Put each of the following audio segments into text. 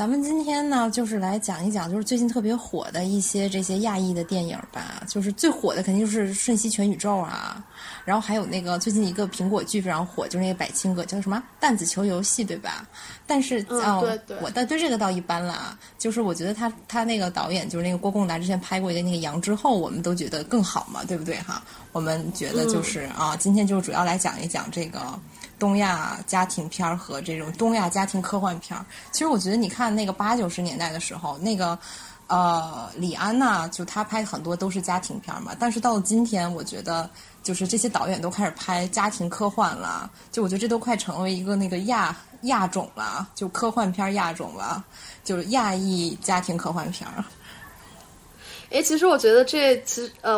咱们今天呢就是来讲一讲就是最近特别火的一些这些亚裔的电影吧，就是最火的肯定就是《瞬息全宇宙》啊，然后还有那个最近一个苹果剧非常火，就是那个柏青哥叫什么弹子球游戏对吧，但是对我但对这个倒一般啦，就是我觉得他那个导演就是那个郭共达之前拍过一个那个羊之后，我们都觉得更好嘛对不对哈，我们觉得就是今天就主要来讲一讲这个东亚家庭片和这种东亚家庭科幻片。其实我觉得你看那个80、90年代的时候，那个李安呐，就他拍很多都是家庭片嘛，但是到了今天我觉得就是这些导演都开始拍家庭科幻了，就我觉得这都快成为一个那个亚种了，就科幻片亚种吧，就是亚裔家庭科幻片。其实我觉得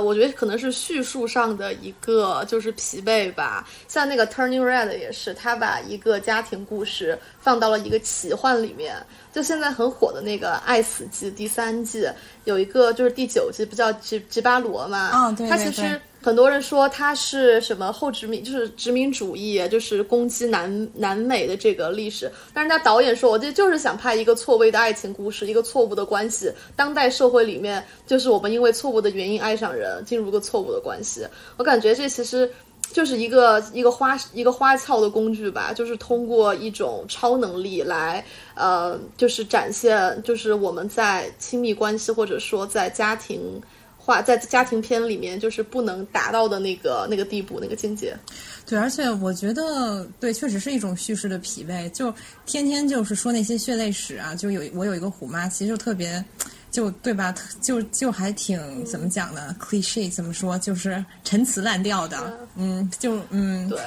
我觉得可能是叙述上的一个就是疲惫吧。像那个 Turning Red 也是，他把一个家庭故事放到了一个奇幻里面。就现在很火的那个《爱死机》第3季，有一个就是第9季，不叫吉巴罗嘛？对，他其实很多人说他是什么后殖民，就是殖民主义，就是攻击南美的这个历史。但是他导演说，我这就是想拍一个错位的爱情故事，一个错误的关系。当代社会里面，就是我们因为错误的原因爱上人，进入个错误的关系。我感觉这其实就是一个花俏的工具吧，就是通过一种超能力来就是展现，就是我们在亲密关系或者说在家庭片里面就是不能达到的那个地步，那个境界。对，而且我觉得对，确实是一种叙事的疲惫，就天天就是说那些血泪史啊，就我有一个虎妈，其实就特别就对吧，就还挺怎么讲呢 cliché 怎么说，就是陈词滥调的，对，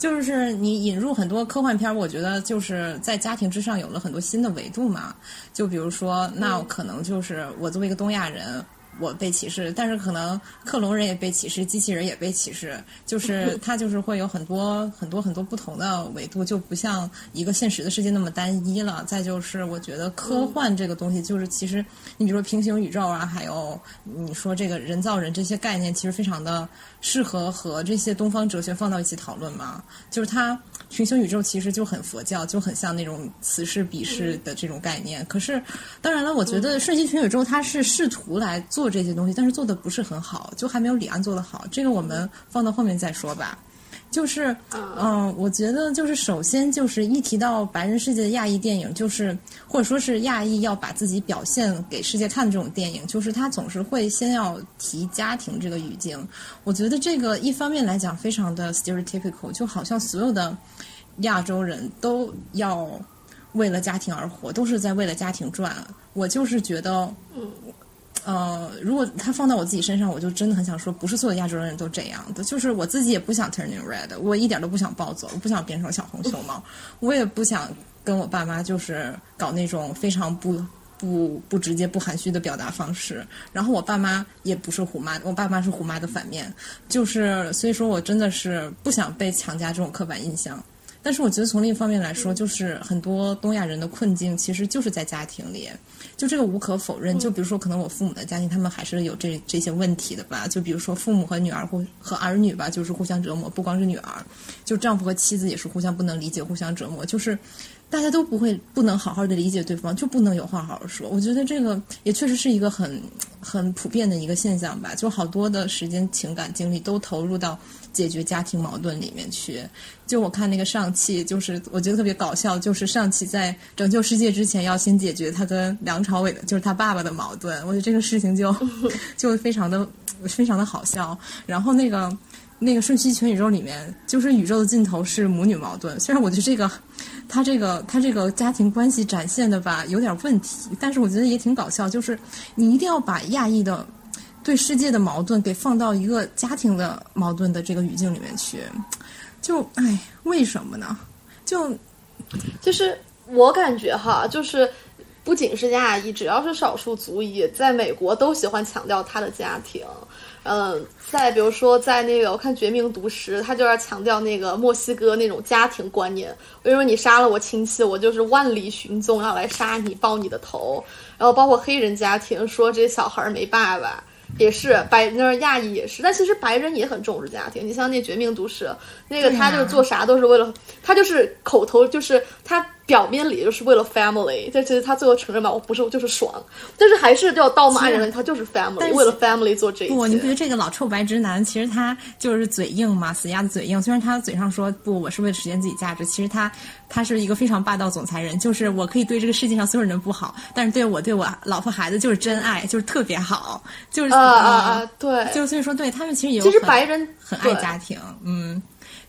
就是你引入很多科幻片，我觉得就是在家庭之上有了很多新的维度嘛，就比如说那可能就是我作为一个东亚人我被歧视，但是可能克隆人也被歧视，机器人也被歧视，就是它就是会有很多很多很多不同的维度，就不像一个现实的世界那么单一了。再就是我觉得科幻这个东西，就是其实你比如说平行宇宙啊，还有你说这个人造人这些概念，其实非常的适合和这些东方哲学放到一起讨论嘛。就是它平行宇宙其实就很佛教，就很像那种此世彼世的这种概念。可是当然了，我觉得瞬息全宇宙它是试图来做这些东西，但是做的不是很好，就还没有李安做的好，这个我们放到后面再说吧。就是我觉得就是首先就是一提到白人世界的亚裔电影，就是或者说是亚裔要把自己表现给世界看的这种电影，就是他总是会先要提家庭这个语境。我觉得这个一方面来讲非常的 stereotypical， 就好像所有的亚洲人都要为了家庭而活，都是在为了家庭赚。我就是觉得如果他放到我自己身上，我就真的很想说，不是所有亚洲人都这样的。就是我自己也不想 turning red， 我一点都不想暴走，我不想变成小红熊猫，我也不想跟我爸妈就是搞那种非常不直接不含蓄的表达方式。然后我爸妈也不是虎妈，我爸妈是虎妈的反面，就是所以说我真的是不想被强加这种刻板印象。但是我觉得从另一方面来说，就是很多东亚人的困境其实就是在家庭里，就这个无可否认。就比如说可能我父母的家庭，他们还是有这些问题的吧，就比如说父母和女儿和儿女吧，就是互相折磨，不光是女儿，就丈夫和妻子也是互相不能理解，互相折磨，就是大家都不能好好的理解对方，就不能有话好好说。我觉得这个也确实是一个很普遍的一个现象吧，就好多的时间、情感、精力都投入到解决家庭矛盾里面去。就我看那个上汽，就是我觉得特别搞笑，就是上汽在拯救世界之前要先解决他跟梁朝伟的，就是他爸爸的矛盾。我觉得这个事情就非常的好笑。然后那个瞬息全宇宙里面，就是宇宙的尽头是母女矛盾。虽然我觉得这个他这个家庭关系展现的吧有点问题，但是我觉得也挺搞笑。就是你一定要把亚裔的对世界的矛盾给放到一个家庭的矛盾的这个语境里面去，就哎，为什么呢？就是我感觉哈，就是不仅是亚裔，只要是少数族裔，在美国都喜欢强调他的家庭。再比如说在那个我看《绝命毒师》，他就要强调那个墨西哥那种家庭观念，因为你杀了我亲戚，我就是万里寻踪要来杀你，爆你的头。然后包括黑人家庭，说这小孩没爸爸，也是亚裔也是，但其实白人也很重视家庭。你像那《绝命毒师》，那个他就做啥都是为了，他就是口头就是他表面里就是为了 family， 但其实他最后承认吧，我不是，我就是爽，但是还是要道貌岸然，他就是 family， 为了 family 做这一切。不，你不觉得这个老臭白直男其实他就是嘴硬嘛，死鸭子嘴硬，虽然他嘴上说不，我是为了实现自己价值，其实他是一个非常霸道总裁人，就是我可以对这个世界上所有人的不好，但是对我老婆孩子就是真爱，就是特别好，就是对，就是所以说对他们其实也有其实白人很爱家庭，嗯，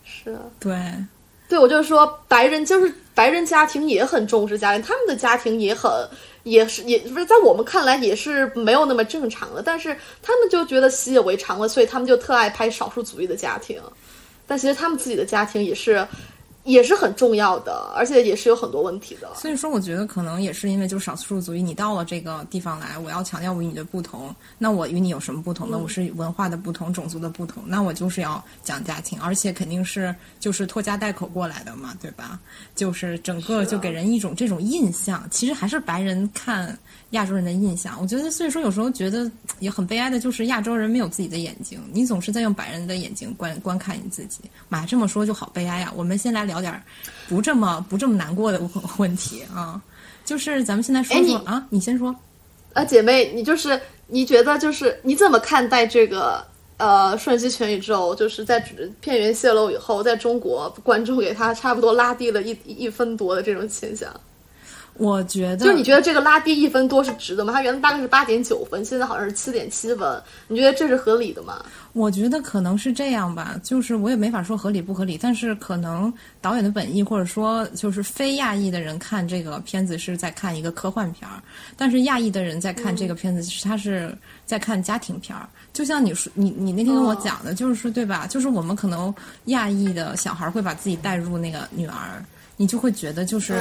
是对。对，我就是说，白人家庭也很重视家庭，他们的家庭也不是在我们看来也是没有那么正常的，但是他们就觉得习以为常了，所以他们就特爱拍少数族裔的家庭，但其实他们自己的家庭也是很重要的，而且也是有很多问题的。所以说我觉得可能也是因为就少数族裔，你到了这个地方来，我要强调我与你的不同，那我与你有什么不同呢？我是文化的不同，种族的不同，那我就是要讲家庭，而且肯定是就是拖家带口过来的嘛，对吧？就是整个就给人一种这种印象，其实还是白人看亚洲人的印象。我觉得所以说有时候觉得也很悲哀的，就是亚洲人没有自己的眼睛，你总是在用白人的眼睛观看你自己。妈，这么说就好悲哀啊。我们先来聊点不这么难过的问题啊，就是咱们现在说说啊，你先说啊，姐妹，你就是你觉得就是你怎么看待这个瞬息全宇宙就是在片源泄露以后，在中国观众给他差不多拉低了一分多的这种现象？我觉得，就是你觉得这个拉低一分多是值得吗？它原来大概是8.9分，现在好像是7.7分，你觉得这是合理的吗？我觉得可能是这样吧，就是我也没法说合理不合理，但是可能导演的本意，或者说就是非亚裔的人看这个片子是在看一个科幻片儿，但是亚裔的人在看这个片子他是在看家庭片儿。就像你说，你那天跟我讲的，就是说对吧？就是我们可能亚裔的小孩会把自己带入那个女儿。你就会觉得就是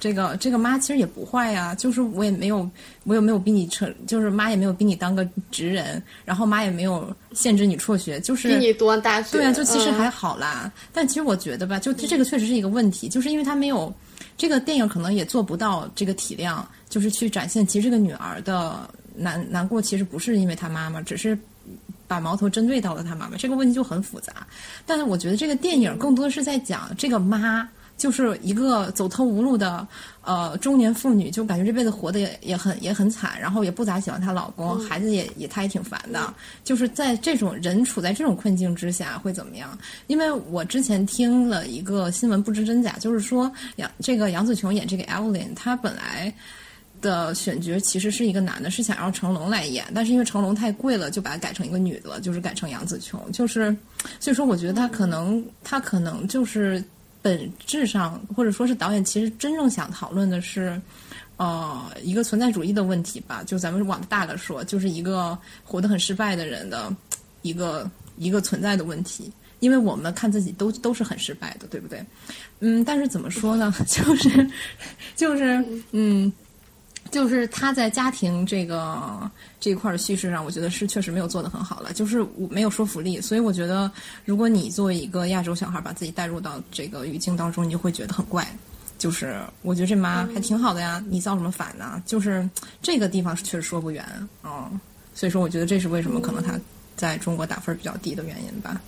这个妈其实也不坏呀，就是我也没有逼你成，就是妈也没有逼你当个职人，然后妈也没有限制你辍学，就是逼你读完大学，对啊，就其实还好啦。但其实我觉得吧，就这个确实是一个问题，就是因为他没有这个电影可能也做不到这个体量，就是去展现其实这个女儿的难过，其实不是因为她妈妈，只是把矛头针对到了她妈妈，这个问题就很复杂。但是我觉得这个电影更多的是在讲这个妈。就是一个走投无路的中年妇女，就感觉这辈子活得也很惨，然后也不咋喜欢她老公，孩子也她也挺烦的。就是在这种人处在这种困境之下会怎么样？因为我之前听了一个新闻，不知真假，就是说这个杨紫琼演这个 Evelyn， 她本来的选角其实是一个男的，是想让成龙来演，但是因为成龙太贵了，就把它改成一个女的了，就是改成杨紫琼。就是所以说，我觉得她可能就是。本质上，或者说是导演其实真正想讨论的是，一个存在主义的问题吧。就咱们往大了说，就是一个活得很失败的人的一个存在的问题。因为我们看自己都是很失败的，对不对？嗯，但是怎么说呢？就是他在家庭这一块的叙事上，我觉得是确实没有做得很好了，就是没有说服力。所以我觉得，如果你作为一个亚洲小孩把自己带入到这个语境当中，你就会觉得很怪。就是我觉得这妈还挺好的呀，你造什么反呢？就是这个地方是确实说不圆所以说我觉得这是为什么可能他在中国打分比较低的原因吧。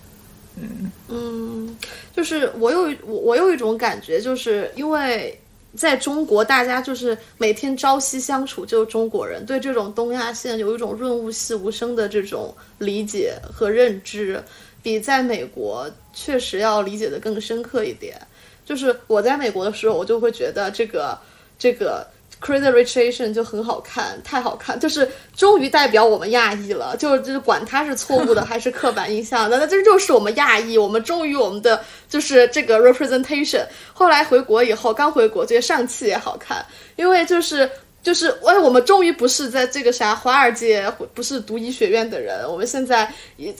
就是我有一种感觉，就是因为。在中国，大家就是每天朝夕相处，就是中国人对这种东亚线有一种润物细无声的这种理解和认知，比在美国确实要理解的更深刻一点。就是我在美国的时候，我就会觉得这个 Crazy Rich Asians 就很好看，太好看，就是终于代表我们亚裔了。就是管它是错误的还是刻板印象的，那这就是我们亚裔，我们终于我们的。就是这个 representation， 后来回国以后，刚回国觉得上汽也好看，因为就是我们终于不是在这个华尔街，不是读医学院的人，我们现在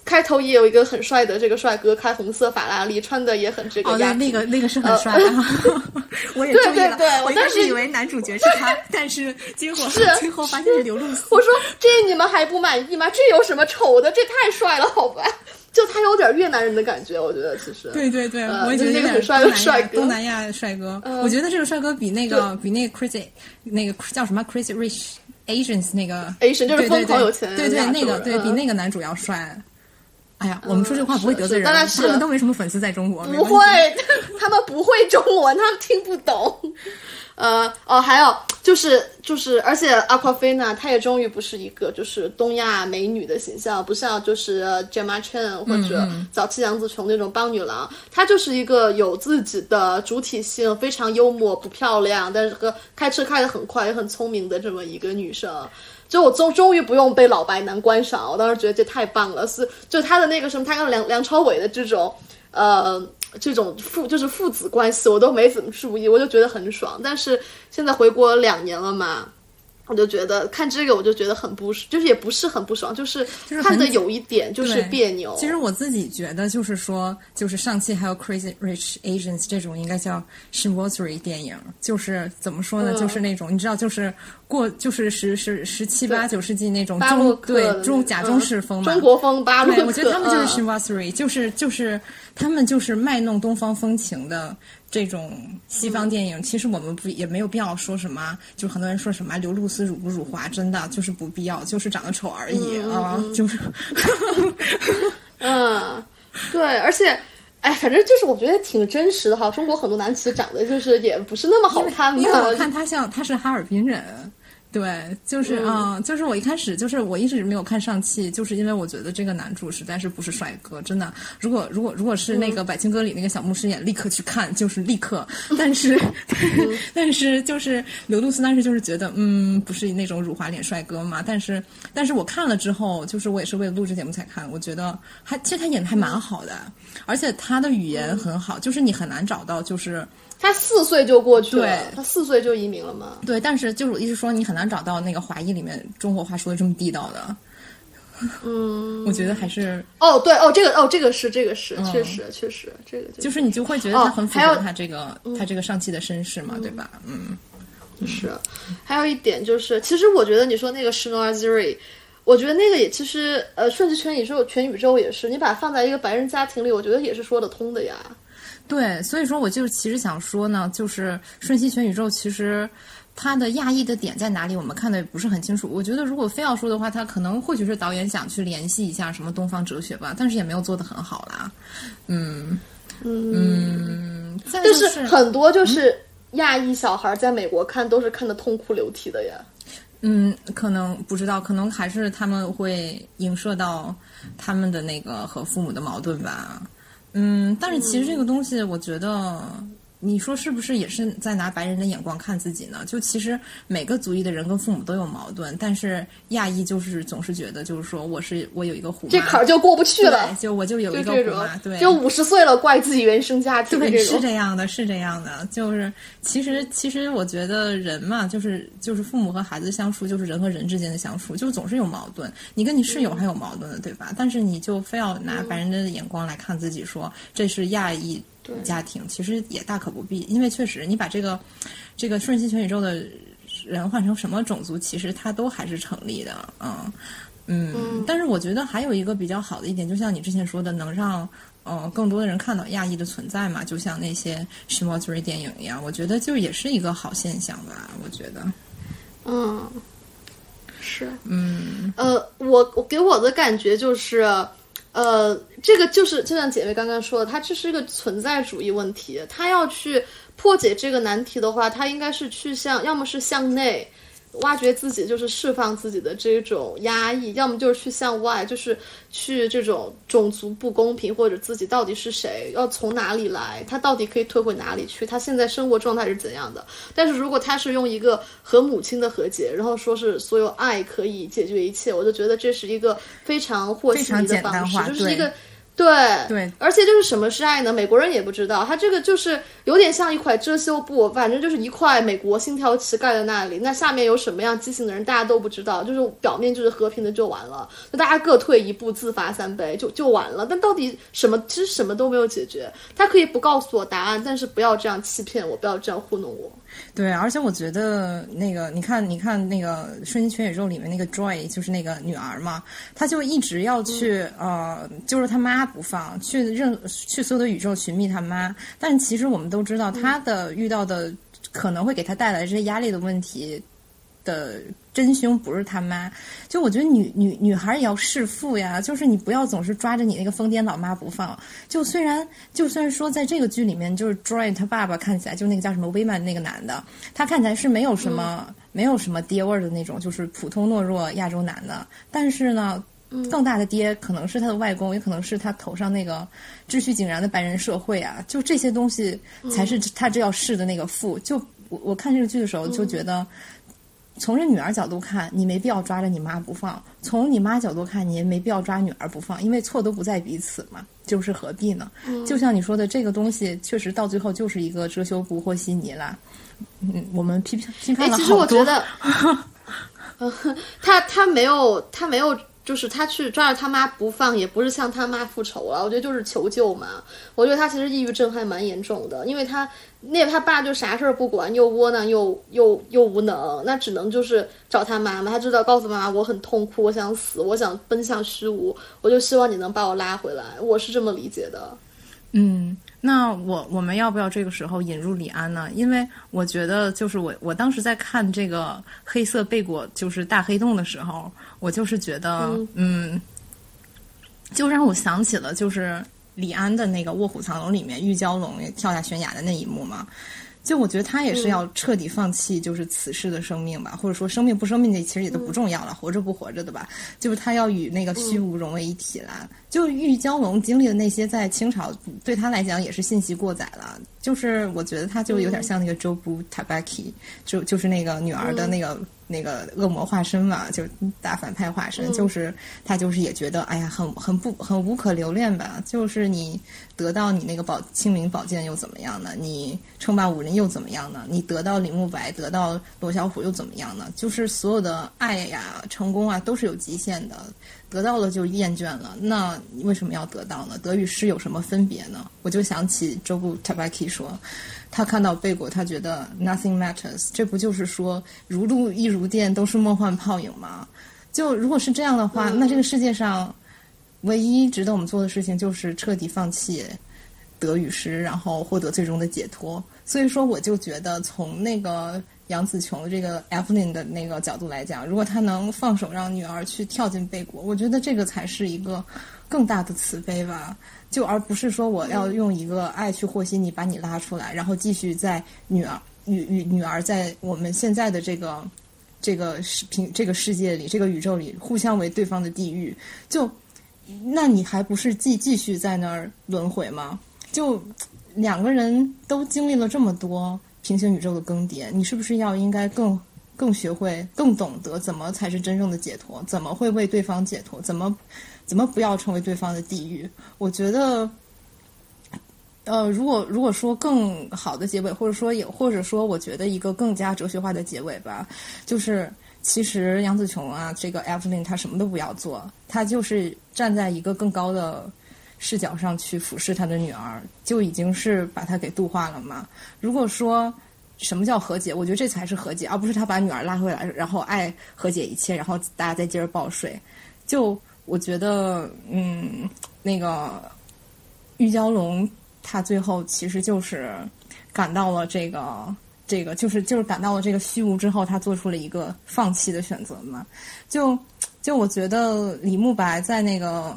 开头也有一个很帅的这个帅哥开红色法拉利，穿的也很这个样子。那个是很帅我也注意了，对，我当时以为男主角是他，但是结果最后发现是刘露西。我说这你们还不满意吗？这有什么丑的？这太帅了，好吧。就他有点越南人的感觉，我觉得其实对，我也觉得那个很帅的帅哥，东南亚帅哥我觉得这个帅哥比那个 crazy 那个叫什么 Crazy Rich Asians 那个 Asian 就是疯狂有钱人对那个对比那个男主要帅哎呀，我们说这话不会得罪人，当然是他们都没什么粉丝在中国，不会，他们不会中文，他们听不懂。还有就是，而且 Aquafina 她也终于不是一个就是东亚美女的形象，不像就是Gemma Chan 或者早期杨紫琼那种帮女郎，她就是一个有自己的主体性、非常幽默、不漂亮，但是开车开得很快也很聪明的这么一个女生。就我终于不用被老白男观赏，我当时觉得这太棒了。是就他的那个什么，他跟梁朝伟的这种就是父子关系，我都没怎么注意，我就觉得很爽。但是现在回国2年了嘛，我就觉得看这个我就觉得很不，就是也不是很不爽，就是看的有一点就是别扭。其实我自己觉得就是说，就是上期还有 Crazy Rich Asians 这种应该叫 Chinoiserie 电影，就是怎么说呢，就是那种你知道就是过就是十七八九世纪那种假中式风嘛，中国风巴洛克。对，我觉得他们就是 Chinoiserie， 就是他们就是卖弄东方风情的。这种西方电影，其实我们也没有必要说什么，就很多人说什么刘露丝辱不辱华，真的就是不必要，就是长得丑而已啊，就是，对，而且，哎，反正就是我觉得挺真实的哈。中国很多男子长得就是也不是那么好看的，因为我看他是哈尔滨人。对，就是就是我一开始就是我一直没有看上汽，就是因为我觉得这个男主实在是不是帅哥，真的。如果是那个《百情歌》里那个小牧师演，立刻去看，就是立刻。但是就是刘露丝当时就是觉得不是那种辱华脸帅哥嘛。但是我看了之后，就是我也是为了录制节目才看，我觉得其实他演的还蛮好的，而且他的语言很好，就是你很难找到就是。他4岁就过去了，对，他4岁就移民了嘛。对，但是就是我一直说，你很难找到那个华裔里面中国话说的这么地道的。我觉得还是对这个是、确实这个就是你就会觉得他很符合他这个上汽的身世嘛，对吧？是。还有一点就是，其实我觉得你说那个 Chinoiserie。我觉得那个也其实顺其全宇宙也是，你把它放在一个白人家庭里，我觉得也是说得通的呀。对，所以说我就其实想说呢，就是《瞬息全宇宙》其实它的亚裔的点在哪里，我们看的也不是很清楚。我觉得如果非要说的话，它可能或许是导演想去联系一下什么东方哲学吧，但是也没有做得很好啦。但是很多就是亚裔小孩在美国看都是看得痛哭流涕的呀。可能不知道，可能还是他们会影射到他们的那个和父母的矛盾吧。但是其实这个东西，我觉得你说是不是也是在拿白人的眼光看自己呢？就其实每个族裔的人跟父母都有矛盾，但是亚裔就是总是觉得，就是说我有一个虎妈，这坎儿就过不去了，就我就有一个虎妈，对，就50岁了怪自己原生家庭，对，是这样的，是这样的，就是其实我觉得人嘛，就是父母和孩子相处，就是人和人之间的相处，就总是有矛盾，你跟你室友还有矛盾的，对吧？但是你就非要拿白人的眼光来看自己，说这是亚裔。家庭其实也大可不必，因为确实你把这个瞬息全宇宙的人换成什么种族，其实它都还是成立的。但是我觉得还有一个比较好的一点，就像你之前说的，能让更多的人看到亚裔的存在嘛，就像那些 Chinoiserie 电影一样，我觉得就也是一个好现象吧。我觉得，是，我给我的感觉就是。这个就是就像姐妹刚刚说的，它这是一个存在主义问题。它要去破解这个难题的话，它应该是去要么是向内挖掘自己，就是释放自己的这种压抑，要么就是去向外，就是去这种种族不公平，或者自己到底是谁，要从哪里来，他到底可以退回哪里去，他现在生活状态是怎样的。但是如果他是用一个和母亲的和解，然后说是所有爱可以解决一切，我就觉得这是一个非常和稀泥的方式，就是一个对，而且就是什么是爱呢？美国人也不知道，他这个就是有点像一块遮羞布，反正就是一块美国星条旗盖在那里，那下面有什么样畸形的人大家都不知道，就是表面就是和平的就完了，那大家各退一步，自罚3杯就完了。但到底其实什么都没有解决。他可以不告诉我答案，但是不要这样欺骗我，不要这样糊弄我。对，而且我觉得那个你看那个《瞬息全宇宙》里面那个 Joy 就是那个女儿嘛，她就一直要去就是她妈不放，去所有的宇宙寻觅她妈。但其实我们都知道，她的遇到的可能会给她带来这些压力的问题，的真凶不是他妈。就我觉得女孩也要弑父呀，就是你不要总是抓着你那个疯癫老妈不放。就虽然说在这个剧里面，就是 Joy 他爸爸看起来就那个叫什么 Waymond 那个男的，他看起来是没有什么爹味的那种，就是普通懦弱亚洲男的。但是呢，更大的爹可能是他的外公，也可能是他头上那个秩序井然的白人社会啊，就这些东西才是他这要试的那个父。就我看这个剧的时候就觉得，从这女儿角度看，你没必要抓着你妈不放；从你妈角度看，你也没必要抓女儿不放，因为错都不在彼此嘛，就是何必呢？就像你说的，这个东西确实到最后就是一个遮羞布和稀泥啦。我们批判了好多。其实我觉得，他没有。就是他去抓着他妈不放，也不是向他妈复仇了，我觉得就是求救嘛。我觉得他其实抑郁症还蛮严重的，因为他爸就啥事儿不管，又窝囊又无能，那只能就是找他妈妈。他知道告诉妈妈我很痛苦，我想死，我想奔向虚无，我就希望你能把我拉回来，我是这么理解的。那我们要不要这个时候引入李安呢？因为我觉得就是我当时在看这个黑色贝果就是大黑洞的时候，我就是觉得就让我想起了就是李安的那个卧虎藏龙里面玉娇龙跳下悬崖的那一幕嘛。就我觉得他也是要彻底放弃就是此世的生命吧，或者说生命不生命的其实也都不重要了，活着不活着的吧，就是他要与那个虚无融为一体了。就玉娇龙经历的那些在清朝对他来讲也是信息过载了，就是我觉得他就有点像那个 Jobu Tabaki， 就是那个女儿的那个恶魔化身嘛，就大反派化身，就是他就是也觉得哎呀很无可留恋吧，就是你得到你那个清明宝剑又怎么样呢？你称霸武林又怎么样呢？你得到李慕白得到罗小虎又怎么样呢？就是所有的爱呀成功啊都是有极限的，得到了就厌倦了，那你为什么要得到呢？得与失有什么分别呢？我就想起 Jobu Tabaki 说他看到贝果他觉得 nothing matters， 这不就是说如露亦如电都是梦幻泡影吗？就如果是这样的话，那这个世界上唯一值得我们做的事情就是彻底放弃得与失，然后获得最终的解脱。所以说我就觉得从那个杨紫琼这个 Evelyn 的那个角度来讲，如果她能放手让女儿去跳进贝果，我觉得这个才是一个更大的慈悲吧，就而不是说我要用一个爱去和稀泥把你拉出来，然后继续在与女儿在我们现在的这个世界里这个宇宙里互相为对方的地狱，就那你还不是继续在那儿轮回吗？就两个人都经历了这么多平行宇宙的更迭，你是不是要应该更学会更懂得怎么才是真正的解脱，怎么会为对方解脱，怎么不要成为对方的地狱？我觉得，如果说更好的结尾，或者说，我觉得一个更加哲学化的结尾吧，就是其实杨紫琼啊，这个 Evelyn 她什么都不要做，她就是站在一个更高的视角上去俯视她的女儿，就已经是把她给度化了嘛。如果说什么叫和解，我觉得这才是和解，而不是她把女儿拉回来，然后爱和解一切，然后大家再接着抱睡，就。我觉得那个玉娇龙他最后其实就是感到了这个就是感到了这个虚无之后，他做出了一个放弃的选择嘛。就我觉得李慕白在那个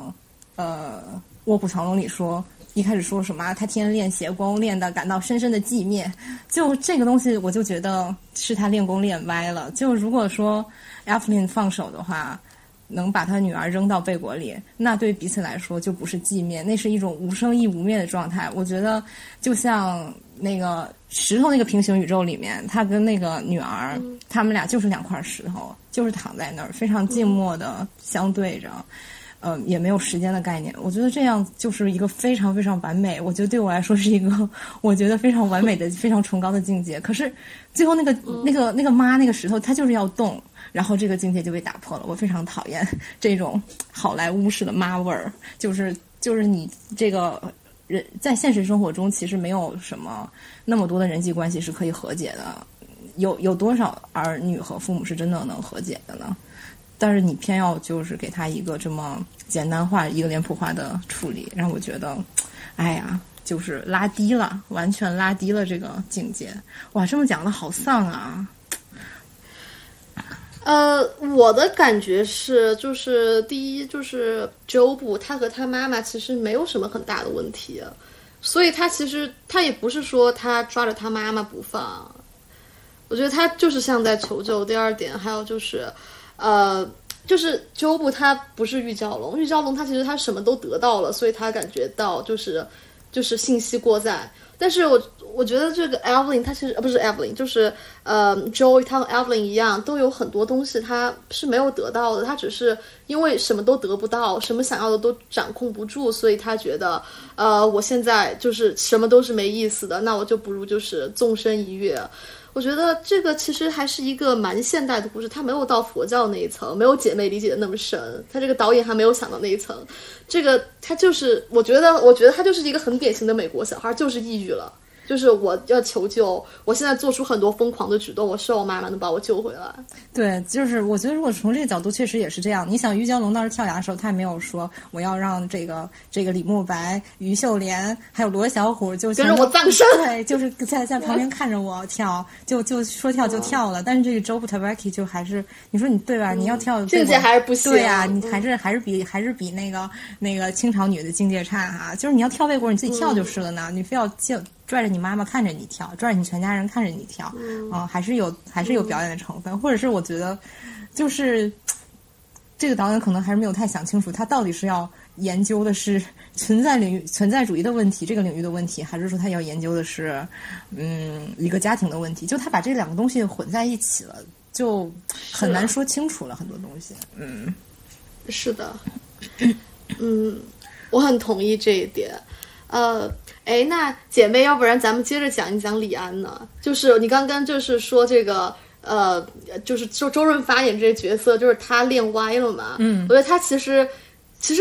卧虎藏龙里说一开始说什么他天天练邪功练的感到深深的寂灭，就这个东西我就觉得是他练功练歪了。就如果说 Evelyn 放手的话能把他女儿扔到贝果里，那对彼此来说就不是寂灭，那是一种无生亦无灭的状态。我觉得就像那个石头那个平行宇宙里面，他跟那个女儿他们俩就是两块石头，就是躺在那儿非常静默的相对着，也没有时间的概念。我觉得这样就是一个非常非常完美，我觉得对我来说是一个我觉得非常完美的非常崇高的境界。可是最后那个妈那个石头它就是要动，然后这个境界就被打破了。我非常讨厌这种好莱坞式的妈味儿，就是你这个人在现实生活中其实没有什么那么多的人际关系是可以和解的，有多少儿女和父母是真的能和解的呢？但是你偏要就是给他一个这么简单化一个脸谱化的处理，让我觉得哎呀就是拉低了，完全拉低了这个境界。哇，这么讲的好丧啊。我的感觉是，就是第一，就是Jobu他和他妈妈其实没有什么很大的问题，所以他其实他也不是说他抓着他妈妈不放，我觉得他就是像在求救。第二点，还有就是，就是Jobu他不是玉娇龙，玉娇龙他其实他什么都得到了，所以他感觉到就是信息过载。但是我觉得这个 Evelyn 她其实不是 Evelyn， 就是Joey 她和 Evelyn 一样，都有很多东西她是没有得到的，她只是因为什么都得不到，什么想要的都掌控不住，所以她觉得我现在就是什么都是没意思的，那我就不如就是纵身一跃。我觉得这个其实还是一个蛮现代的故事，它没有到佛教那一层，没有姐妹理解的那么深，它这个导演还没有想到那一层。这个它就是我觉得它就是一个很典型的美国小孩，就是抑郁了，就是我要求救，我现在做出很多疯狂的举动，我希望我妈妈能把我救回来。对，就是我觉得如果从这个角度确实也是这样。你想于江龙当时跳崖的时候，他也没有说我要让这个李慕白、于秀莲还有罗小虎就是我葬身，对，就是在旁边看着我跳，就说跳就跳了。但是这个Jobu Tabaki就还是你说你对吧？你要跳境界还是不行，对啊，你还是比那个清朝女的境界差哈。就是你要跳背锅，你自己跳就是了呢，你非要拽着你妈妈看着你跳，拽着你全家人看着你跳，还是有表演的成分，或者是我觉得，就是这个导演可能还是没有太想清楚，他到底是要研究的是存在主义的问题，这个领域的问题，还是说他要研究的是一个家庭的问题？就他把这两个东西混在一起了，就很难说清楚了很多东西。嗯，是的，我很同意这一点。那姐妹，要不然咱们接着讲一讲李安呢？就是你刚刚就是说这个，就是周润发演这个角色，就是他练歪了嘛。嗯，我觉得他其实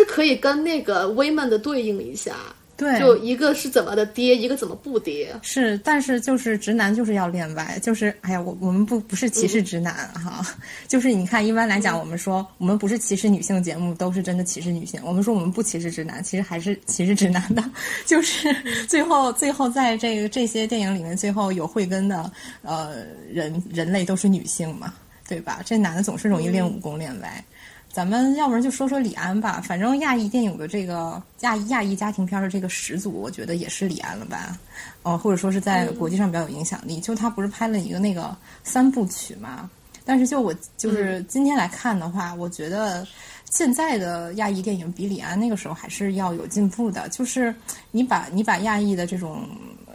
可以跟那个 Waymond 的对应一下。对，就一个是怎么的跌，一个怎么不跌。是，但是就是直男就是要练歪，就是哎呀，我们不是歧视直男哈，就是你看一般来讲，我们说我们不是歧视女性节目，都是真的歧视女性。我们说我们不歧视直男，其实还是歧视直男的。就是最后在这些电影里面，最后有慧根的人类都是女性嘛，对吧？这男的总是容易练武功练歪。咱们要不然就说说李安吧，反正亚裔电影的这个亚裔家庭片的这个始祖，我觉得也是李安了吧，或者说是在国际上比较有影响力。就他不是拍了一个那个三部曲嘛？但是就我就是今天来看的话，我觉得现在的亚裔电影比李安那个时候还是要有进步的。就是你把亚裔的这种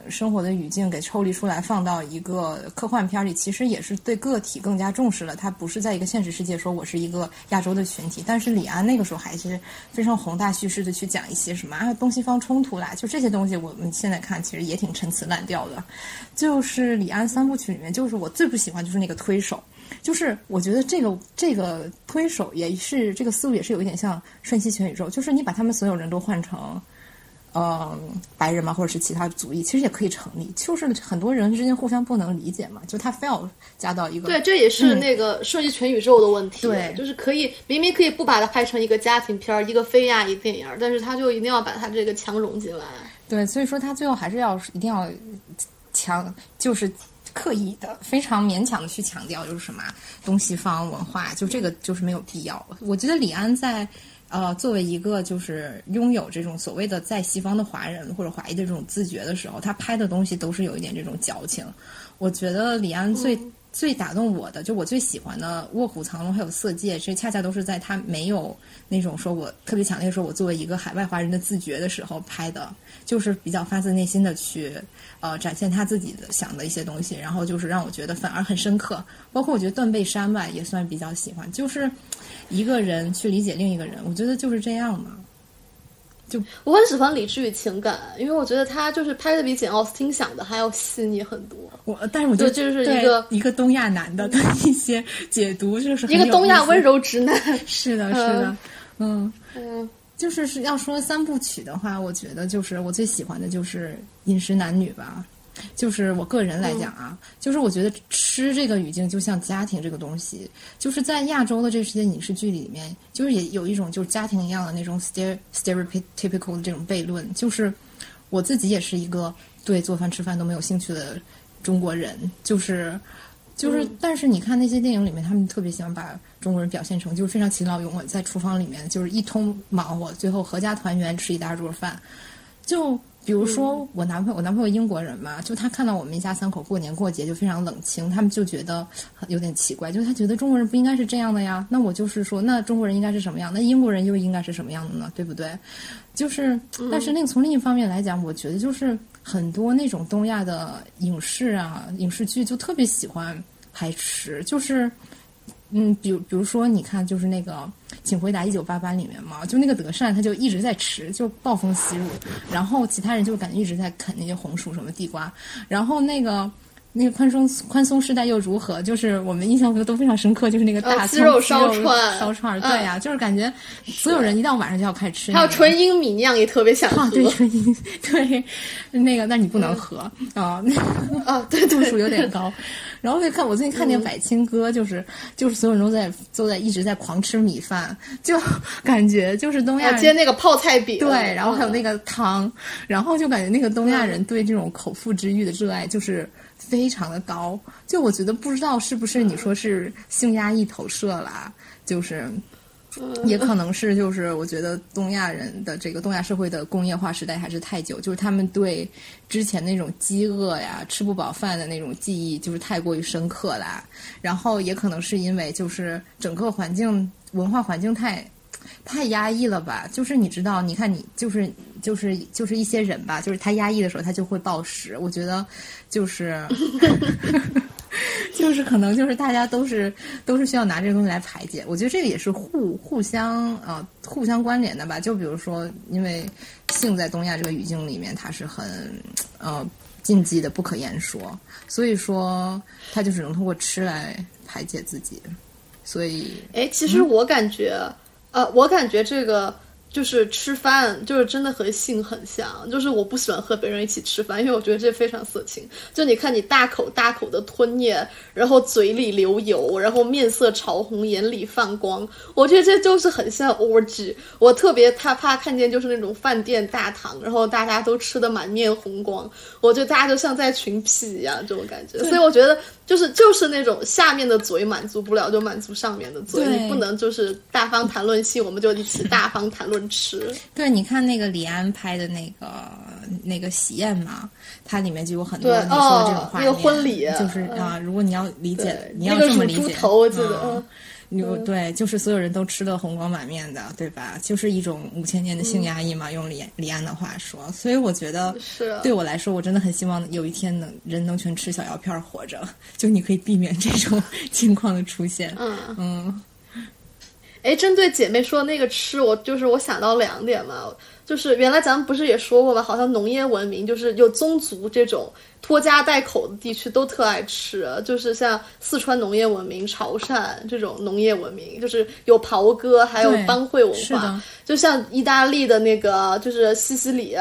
生活的语境给抽离出来，放到一个科幻片里，其实也是对个体更加重视了。它不是在一个现实世界说我是一个亚洲的群体，但是李安那个时候还是非常宏大叙事的去讲一些什么东西方冲突啦，就这些东西我们现在看其实也挺陈词滥调的。就是李安三部曲里面，就是我最不喜欢就是那个推手，就是我觉得这个推手也是这个思路也是有一点像瞬息全宇宙，就是你把他们所有人都换成白人嘛，或者是其他族裔，其实也可以成立。就是很多人之间互相不能理解嘛，就他非要加到一个。对，这也是那个瞬息全宇宙的问题。对，就是可以明明可以不把它拍成一个家庭片，一个非亚裔电影，但是他就一定要把它这个强融进来。对，所以说他最后还是要一定要强，就是刻意的非常勉强的去强调就是什么东西方文化，就这个就是没有必要。我觉得李安在作为一个就是拥有这种所谓的在西方的华人或者华裔的这种自觉的时候，他拍的东西都是有一点这种矫情。我觉得李安最打动我的，就我最喜欢的《卧虎藏龙》还有《色戒》，这恰恰都是在他没有那种说我特别强烈说我作为一个海外华人的自觉的时候拍的，就是比较发自内心的去展现他自己的想的一些东西，然后就是让我觉得反而很深刻。包括我觉得《断背山》吧，也算比较喜欢，就是一个人去理解另一个人，我觉得就是这样嘛。就我很喜欢理智与情感，因为我觉得他就是拍的比简奥斯汀想的还要细腻很多。但是我觉得就是一个东亚男的一些解读，就是一个东亚温柔直男。是的，是的，就是要说三部曲的话，我觉得就是我最喜欢的就是《饮食男女》吧。就是我个人来讲啊，就是我觉得吃这个语境就像家庭这个东西，就是在亚洲的这些影视剧里面，就是也有一种就是家庭一样的那种 stereotypical 的这种悖论。就是我自己也是一个对做饭吃饭都没有兴趣的中国人，就是就是、嗯、但是你看那些电影里面，他们特别想把中国人表现成就是非常勤劳勇猛，在厨房里面就是一通忙活，最后合家团圆吃一大桌饭。就比如说我男朋友英国人嘛，就他看到我们一家三口过年过节就非常冷清，他们就觉得有点奇怪，就他觉得中国人不应该是这样的呀。那我就是说，那中国人应该是什么样，那英国人又应该是什么样的呢，对不对？就是但是那个从另一方面来讲，我觉得就是很多那种东亚的影视啊影视剧就特别喜欢排斥，就是比如说你看就是那个请回答1988里面嘛，就那个德善他就一直在吃，就暴风吸入，然后其他人就感觉一直在啃那些红薯什么地瓜，然后那个宽松世代又如何，就是我们印象都非常深刻，就是那个大葱鸡肉烧串，对呀、啊就是感觉所有人一到晚上就要开始吃、那个、还有纯英米酿也特别想喝、啊、对纯英对那个但你不能喝、嗯、啊啊对度数有点高然后我最近看那个百青哥就是所有人都在一直在狂吃米饭，就感觉就是东亚人煎那个泡菜饼，对然后还有那个汤、嗯、然后就感觉那个东亚人对这种口腹之欲的热爱就是非常的高，就我觉得不知道是不是你说是性压抑投射啦，就是也可能是就是我觉得东亚人的这个东亚社会的工业化时代还是太久，就是他们对之前那种饥饿呀吃不饱饭的那种记忆就是太过于深刻啦，然后也可能是因为就是整个环境文化环境太压抑了吧，就是你知道你看你就是一些人吧，就是他压抑的时候他就会暴食，我觉得就是就是可能就是大家都是需要拿这个东西来排解，我觉得这个也是互相关联的吧，就比如说因为性在东亚这个语境里面它是很禁忌的不可言说，所以说他就只能通过吃来排解自己，所以其实我感觉、我感觉这个就是吃饭就是真的和性很像，就是我不喜欢和别人一起吃饭，因为我觉得这非常色情，就你看你大口大口的吞咽，然后嘴里流油，然后面色潮红，眼里放光，我觉得这就是很像 orgy。 我特别怕看见就是那种饭店大堂，然后大家都吃得满面红光，我觉得大家就像在群屁一样这种感觉，所以我觉得就是那种下面的嘴满足不了就满足上面的嘴，你不能就是大方谈论性，我们就一起大方谈论吃。对，你看那个李安拍的那个喜宴嘛，它里面就有很多你说的这种画面，那个婚礼就是啊、如果你要理解，你要这么理解，那个煮猪头我记得。对，就是所有人都吃得红光满面的，对吧？就是一种5000年的性压抑嘛，用李安的话说。所以我觉得，对我来说，我真的很希望有一天人能全吃小药片活着，就你可以避免这种情况的出现。针对姐妹说的那个吃，我想到2点嘛，就是原来咱们不是也说过吗？好像农业文明就是有宗族这种拖家带口的地区都特爱吃，就是像四川农业文明、潮汕这种农业文明，就是有袍哥，还有帮会文化，就像意大利的那个就是西西里，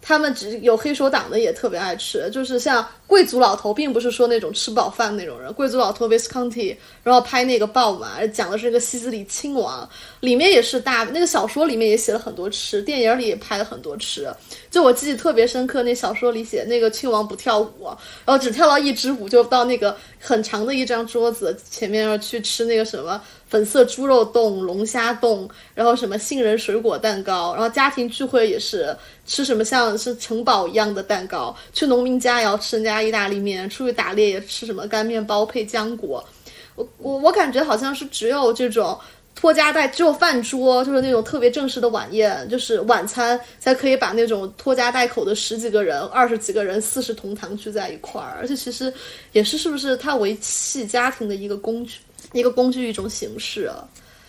他们只有黑手党的也特别爱吃，就是像贵族老头，并不是说那种吃饱饭那种人，贵族老头 Visconti 然后拍那个豹嘛，讲的是那个西西里亲王，里面也是那个小说里面也写了很多吃，电影里也拍了很多吃，就我记得特别深刻，那小说里写那个亲王不跳舞，然后只跳到一支舞，就到那个很长的一张桌子前面要去吃那个什么粉色猪肉冻、龙虾冻，然后什么杏仁水果蛋糕，然后家庭聚会也是吃什么像是城堡一样的蛋糕，去农民家也要吃人家意大利面，出去打猎也吃什么干面包配浆果。我感觉好像是只有这种拖家带，只有饭桌就是那种特别正式的晚宴，就是晚餐才可以把那种拖家带口的10几个人、20几个人、40同堂聚在一块儿，而且其实也是不是它维系家庭的一个工具一种形式。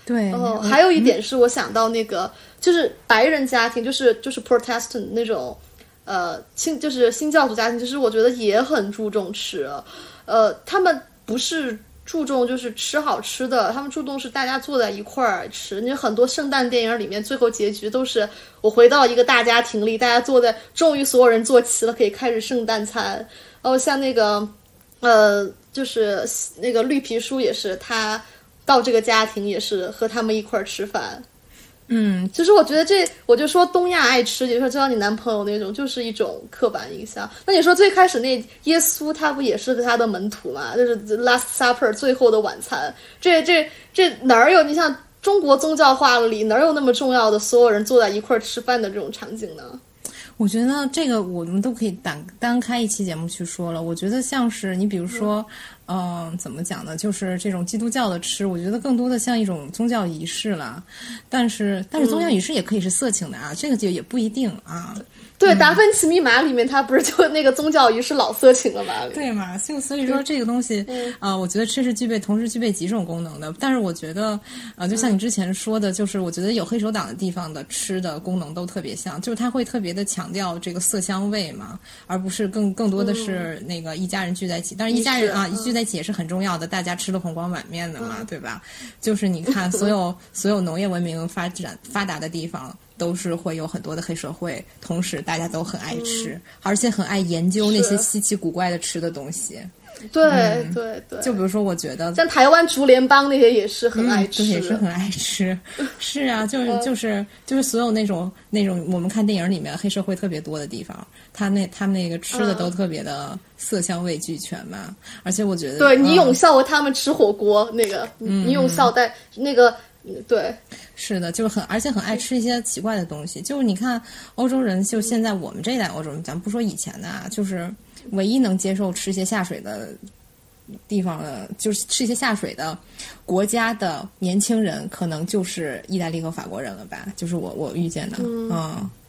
对，然后还有一点是我想到那个、就是白人家庭，就是 Protestant 那种就是新教徒家庭，就是我觉得也很注重吃，他们不是注重就是吃好吃的，他们注重是大家坐在一块儿吃，你很多圣诞电影里面最后结局都是我回到一个大家庭里，大家坐在，终于所有人坐齐了，可以开始圣诞餐。然后像那个就是那个绿皮书也是，他到这个家庭也是和他们一块儿吃饭，嗯，其实我觉得这，我就说东亚爱吃，也就是交到你男朋友那种，就是一种刻板印象。那你说最开始那耶稣他不也是他的门徒嘛？就是 Last Supper 最后的晚餐，这哪有？你像中国宗教化里哪有那么重要的所有人坐在一块吃饭的这种场景呢？我觉得这个我们都可以单开一期节目去说了。我觉得像是你比如说，怎么讲呢？就是这种基督教的吃，我觉得更多的像一种宗教仪式了。但是宗教仪式也可以是色情的啊，这个就也不一定啊。对，达芬奇密码里面他不是就那个宗教仪式老色情了嘛？对嘛，所以说这个东西啊，我觉得吃是同时具备几种功能的。但是我觉得就像你之前说的，就是我觉得有黑手党的地方的吃的功能都特别像，就是他会特别的强调这个色香味嘛，而不是更多的是那个一家人聚在一起。但是一家人啊，聚在一起也是很重要的，大家吃的红光满面的嘛，对吧？就是你看所有农业文明发达的地方，都是会有很多的黑社会，同时大家都很爱吃，而且很爱研究那些稀奇古怪的吃的东西。对、对对，就比如说，我觉得像台湾竹联帮那些也是很爱吃，也是很爱吃。是啊，就是所有那种我们看电影里面黑社会特别多的地方，他们那个吃的都特别的色香味俱全嘛。而且我觉得，对，倪永孝和他们吃火锅那个，倪永孝带那个。对，是的，就是而且很爱吃一些奇怪的东西。就是你看欧洲人，就现在我们这一代欧洲人，咱们不说以前的啊，就是唯一能接受吃一些下水的地方的，就是吃一些下水的国家的年轻人，可能就是意大利和法国人了吧？就是我遇见的，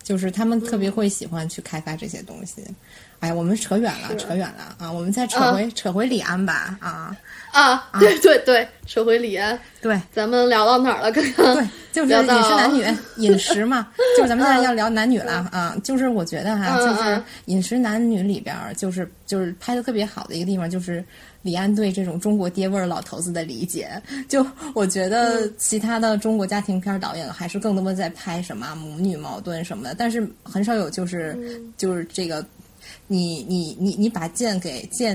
就是他们特别会喜欢去开发这些东西。哎，我们扯远了啊！我们再扯回李安吧啊！对对对，扯回李安。对，咱们聊到哪儿了？刚刚对，就是饮食男女饮食嘛，就是咱们现在要聊男女了啊！就是我觉得就是饮食男女里边，就是拍的特别好的一个地方，就是李安对这种中国爹味儿老头子的理解。就我觉得其他的中国家庭片导演还是更多在拍什么母女矛盾什么的，但是很少有就是这个。你把剑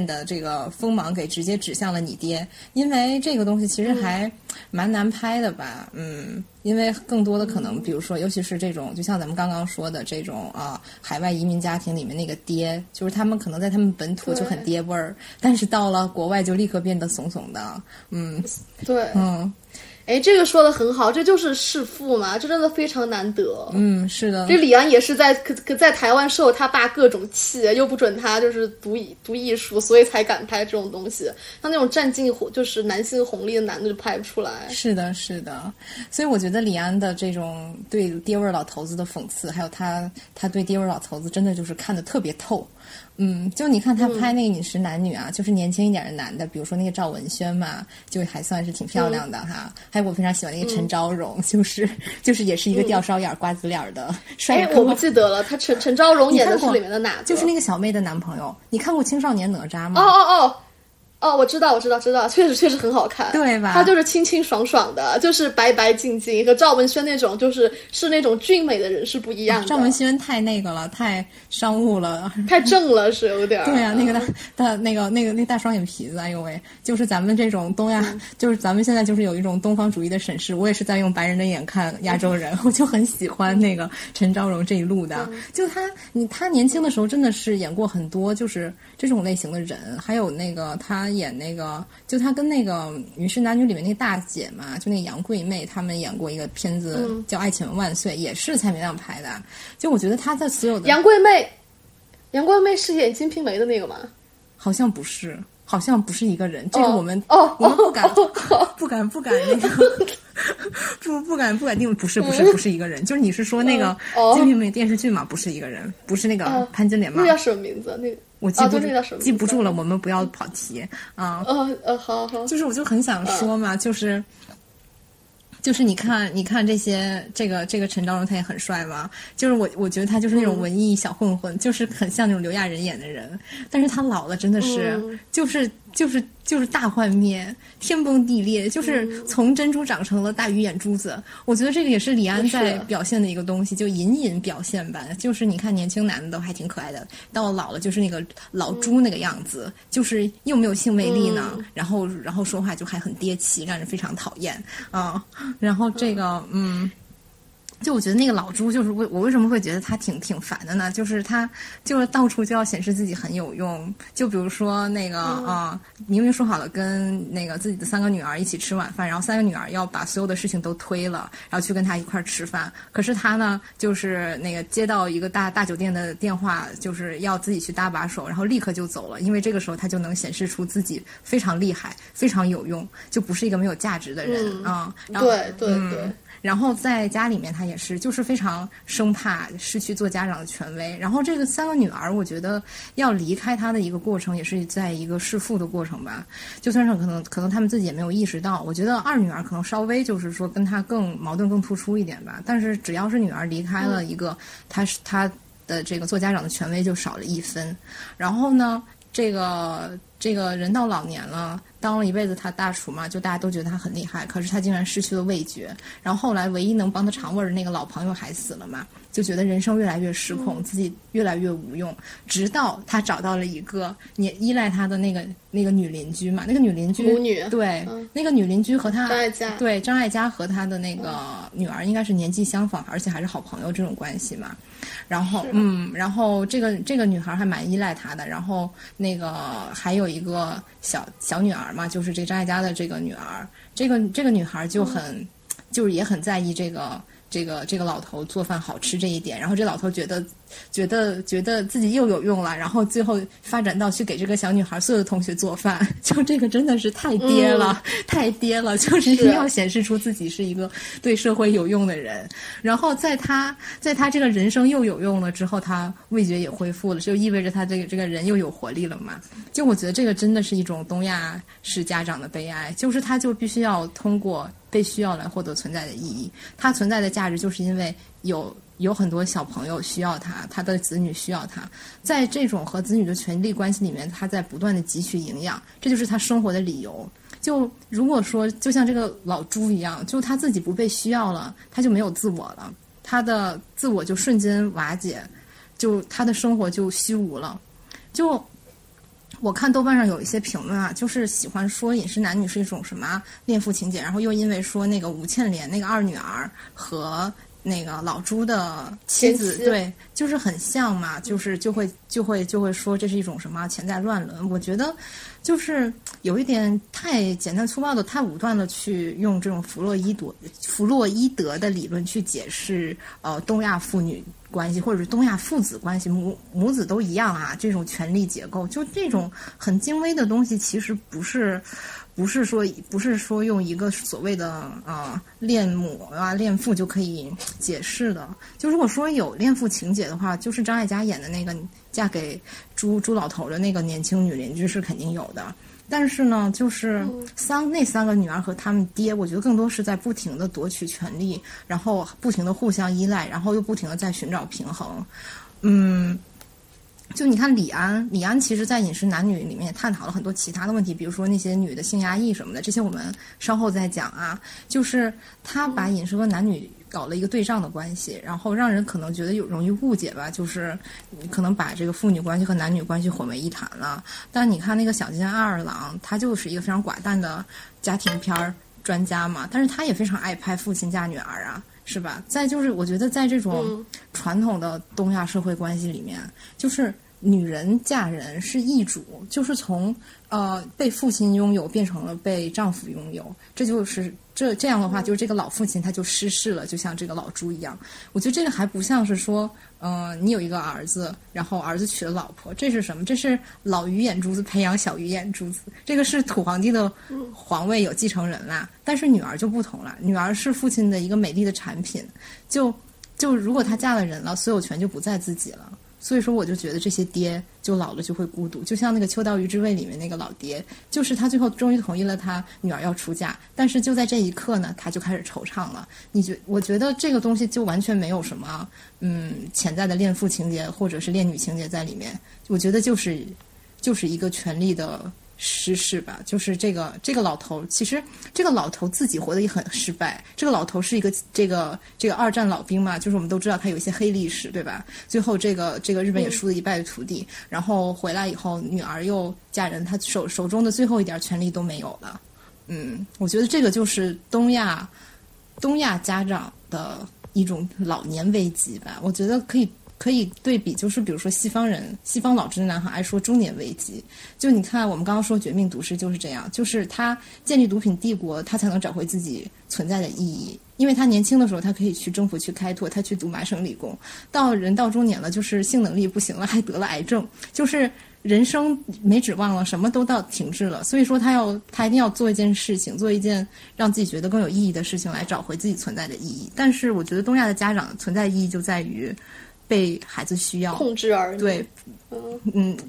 的这个锋芒给直接指向了你爹，因为这个东西其实还蛮难拍的吧，因为更多的可能，比如说，尤其是这种，就像咱们刚刚说的这种啊，海外移民家庭里面那个爹，就是他们可能在他们本土就很爹味儿，但是到了国外就立刻变得怂怂的，对，哎，这个说的很好，这就是弑父嘛，这真的非常难得。是的。这李安也是在台湾受他爸各种气，又不准他就是读艺术，所以才敢拍这种东西。像那种占尽就是男性红利的男的就拍不出来。是的，是的。所以我觉得李安的这种对爹味老头子的讽刺，还有他对爹味老头子真的就是看得特别透。就你看他拍那个饮食男女啊，就是年轻一点的男的，比如说那个赵文轩嘛，就还算是挺漂亮的哈。还有我非常喜欢那个陈昭荣，就是也是一个吊梢眼瓜子脸的帅哥。我不记得了，他陈昭荣演的是里面的哪个？就是那个小妹的男朋友。你看过《青少年哪吒》吗？哦，我知道，确实很好看，对吧？他就是清清爽爽的，就是白白净净，和赵文轩那种就是那种俊美的人是不一样的。赵文轩太那个了，太商务了，太正了，是有点。对啊，那个那大双眼皮子，哎呦喂！就是咱们这种东亚，就是咱们现在就是有一种东方主义的审视。我也是在用白人的眼看亚洲人，我就很喜欢那个陈昭荣这一路的。就他年轻的时候真的是演过很多就是这种类型的人，还有那个他。演那个，就他跟那个《饮食男女》里面那个大姐嘛，就那杨贵妹，他们演过一个片子叫《爱请万岁》，也是蔡明亮拍的。就我觉得他在所有的杨贵妹是演《金瓶梅》的那个吗？好像不是一个人。这个我们不敢那个，不敢定，不是一个人。就是你是说那个《金瓶梅》电视剧嘛？不是一个人，不是那个潘金莲嘛？那叫什么名字？那个。我记不住了，我们不要跑题啊！好，就是我就很想说嘛，就是你看这个陈昭荣他也很帅嘛，就是我觉得他就是那种文艺小混混，就是很像那种刘亚仁演的人，但是他老了真的是就是大幻灭，天崩地裂，就是从珍珠长成了大鱼眼珠子。我觉得这个也是李安在表现的一个东西，就隐隐表现吧。就是你看年轻男的都还挺可爱的，到老了就是那个老猪那个样子，就是又没有性魅力呢，然后说话就还很憋气，让人非常讨厌啊。然后这个就我觉得那个老朱就是我为什么会觉得他挺烦的呢？就是他就是到处就要显示自己很有用，就比如说那个明明说好了跟那个自己的三个女儿一起吃晚饭，然后三个女儿要把所有的事情都推了，然后去跟他一块儿吃饭。可是他呢，就是那个接到一个大酒店的电话，就是要自己去搭把手，然后立刻就走了，因为这个时候他就能显示出自己非常厉害、非常有用，就不是一个没有价值的人啊。对。然后在家里面他也是就是非常生怕失去做家长的权威，然后这个三个女儿我觉得要离开他的一个过程也是在一个弑父的过程吧，就算是可能他们自己也没有意识到，我觉得二女儿可能稍微就是说跟他更矛盾更突出一点吧，但是只要是女儿离开了一个他的这个做家长的权威就少了一分。然后呢这个人到老年了，当了一辈子他大厨嘛，就大家都觉得他很厉害，可是他竟然失去了味觉，然后后来唯一能帮他尝味的那个老朋友还死了嘛，就觉得人生越来越失控，自己越来越无用，直到他找到了一个也依赖他的那个女邻居嘛，那个女邻居母女对、那个女邻居和他张艾嘉和他的那个女儿应该是年纪相仿，而且还是好朋友这种关系嘛，然后然后这个女孩还蛮依赖他的，然后那个还有一个小女儿嘛，就是这张艾嘉的这个女儿，这个女孩就很、就是也很在意这个老头做饭好吃这一点，然后这老头觉得自己又有用了，然后最后发展到去给这个小女孩所有的同学做饭，就这个真的是太爹了、太爹了，就是一定要显示出自己是一个对社会有用的人。然后在他这个人生又有用了之后，他味觉也恢复了，就意味着他这个人又有活力了嘛。就我觉得这个真的是一种东亚式家长的悲哀，就是他就必须要通过被需要来获得存在的意义，它存在的价值就是因为有很多小朋友需要它，他的子女需要它，在这种和子女的权利关系里面，他在不断的汲取营养，这就是他生活的理由。就如果说就像这个老朱一样，就他自己不被需要了，他就没有自我了，他的自我就瞬间瓦解，就他的生活就虚无了。就我看豆瓣上有一些评论啊，就是喜欢说饮食男女是一种什么恋父情节，然后又因为说那个吴倩莲那个二女儿和那个老朱的妻子对就是很像嘛，就是就会说这是一种什么潜在乱伦。我觉得就是有一点太简单粗暴的、太武断的去用这种弗洛伊德的理论去解释东亚妇女关系或者是东亚父子关系、母子都一样啊，这种权力结构，就这种很精微的东西，其实不是说用一个所谓的恋母啊恋父就可以解释的。就如果说有恋父情节的话，就是张艾嘉演的那个嫁给朱老头的那个年轻女邻居是肯定有的，但是呢就是那三个女儿和他们爹，我觉得更多是在不停的夺取权利，然后不停的互相依赖，然后又不停的在寻找平衡。就你看李安其实在饮食男女里面也探讨了很多其他的问题，比如说那些女的性压抑什么的，这些我们稍后再讲啊。就是他把饮食和男女搞了一个对仗的关系，然后让人可能觉得有容易误解吧，就是可能把这个父女关系和男女关系混为一谈了。但你看那个小津安二郎，他就是一个非常寡淡的家庭片专家嘛，但是他也非常爱拍父亲嫁女儿啊，是吧？再就是我觉得在这种传统的东亚社会关系里面，就是女人嫁人是易主，就是从被父亲拥有变成了被丈夫拥有，这就是这样的话，就是这个老父亲他就失势了，就像这个老朱一样。我觉得这个还不像是说，你有一个儿子，然后儿子娶了老婆，这是什么？这是老鱼眼珠子培养小鱼眼珠子，这个是土皇帝的皇位有继承人啦。但是女儿就不同了，女儿是父亲的一个美丽的产品，就如果她嫁了人了，所有权就不在自己了。所以说我就觉得这些爹就老了就会孤独，就像那个秋刀鱼之味里面那个老爹，就是他最后终于同意了他女儿要出嫁，但是就在这一刻呢他就开始惆怅了。我觉得这个东西就完全没有什么潜在的恋父情节或者是恋女情节在里面，我觉得就是一个权力的失势吧。就是这个老头，其实这个老头自己活得也很失败。这个老头是一个这个二战老兵嘛，就是我们都知道他有一些黑历史，对吧？最后这个日本也输了一败涂地，然后回来以后女儿又嫁人，他手中的最后一点权利都没有了。我觉得这个就是东亚家长的一种老年危机吧。我觉得可以对比，就是比如说西方老直男很爱说中年危机，就你看我们刚刚说《绝命毒师》就是这样，就是他建立毒品帝国，他才能找回自己存在的意义，因为他年轻的时候他可以去征服去开拓，他去读麻省理工，到人到中年了就是性能力不行了，还得了癌症，就是人生没指望了，什么都到停滞了，所以说他一定要做一件事情，做一件让自己觉得更有意义的事情，来找回自己存在的意义。但是我觉得东亚的家长存在意义就在于被孩子需要控制而已。对，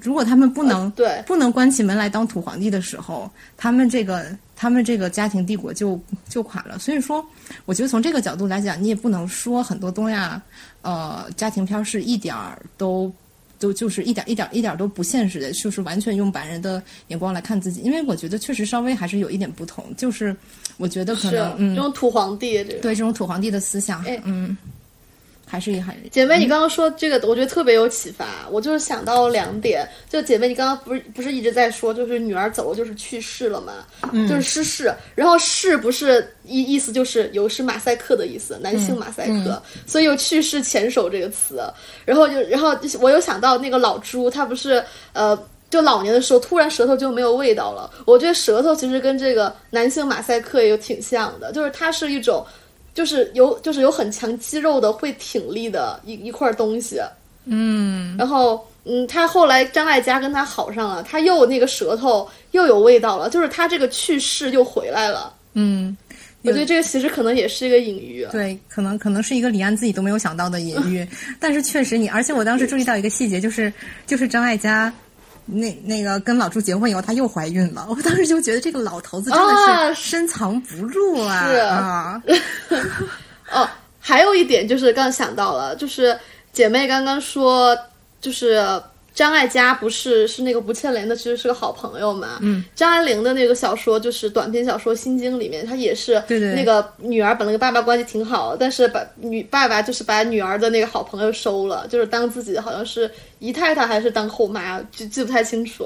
如果他们不能关起门来当土皇帝的时候，他们这个家庭帝国就垮了。所以说，我觉得从这个角度来讲，你也不能说很多东亚家庭片是一点儿都就是一点都不现实的，就是完全用白人的眼光来看自己。因为我觉得确实稍微还是有一点不同，就是我觉得可能这种土皇帝对这种土皇帝的思想，还是姐妹，你刚刚说这个，我觉得特别有启发。我就是想到两点，就姐妹，你刚刚不是一直在说，就是女儿走了就是去世了嘛，就是失势。然后逝不是意思就是有是马赛克的意思，男性马赛克，所以有去世前手这个词。然后我有想到那个老朱，他不是就老年的时候突然舌头就没有味道了。我觉得舌头其实跟这个男性马赛克也有挺像的，就是它是一种。就是有很强肌肉的会挺立的一块东西，然后他后来张艾嘉跟他好上了，他又那个舌头又有味道了，就是他这个去世又回来了，我觉得这个其实可能也是一个隐喻，对，可能是一个李安自己都没有想到的隐喻，但是确实而且我当时注意到一个细节，就是张艾嘉。那个跟老朱结婚以后，她又怀孕了。我当时就觉得这个老头子真的是深藏不露啊！是哦，还有一点就是刚想到了，就是姐妹刚刚说，就是张艾嘉不是那个吴倩莲的，其实是个好朋友嘛。张爱玲的那个小说就是短篇小说《心经》里面，她也是那个女儿本来跟爸爸关系挺好，但是爸爸就是把女儿的那个好朋友收了，就是当自己好像是。姨太太还是当后妈，就记不太清楚。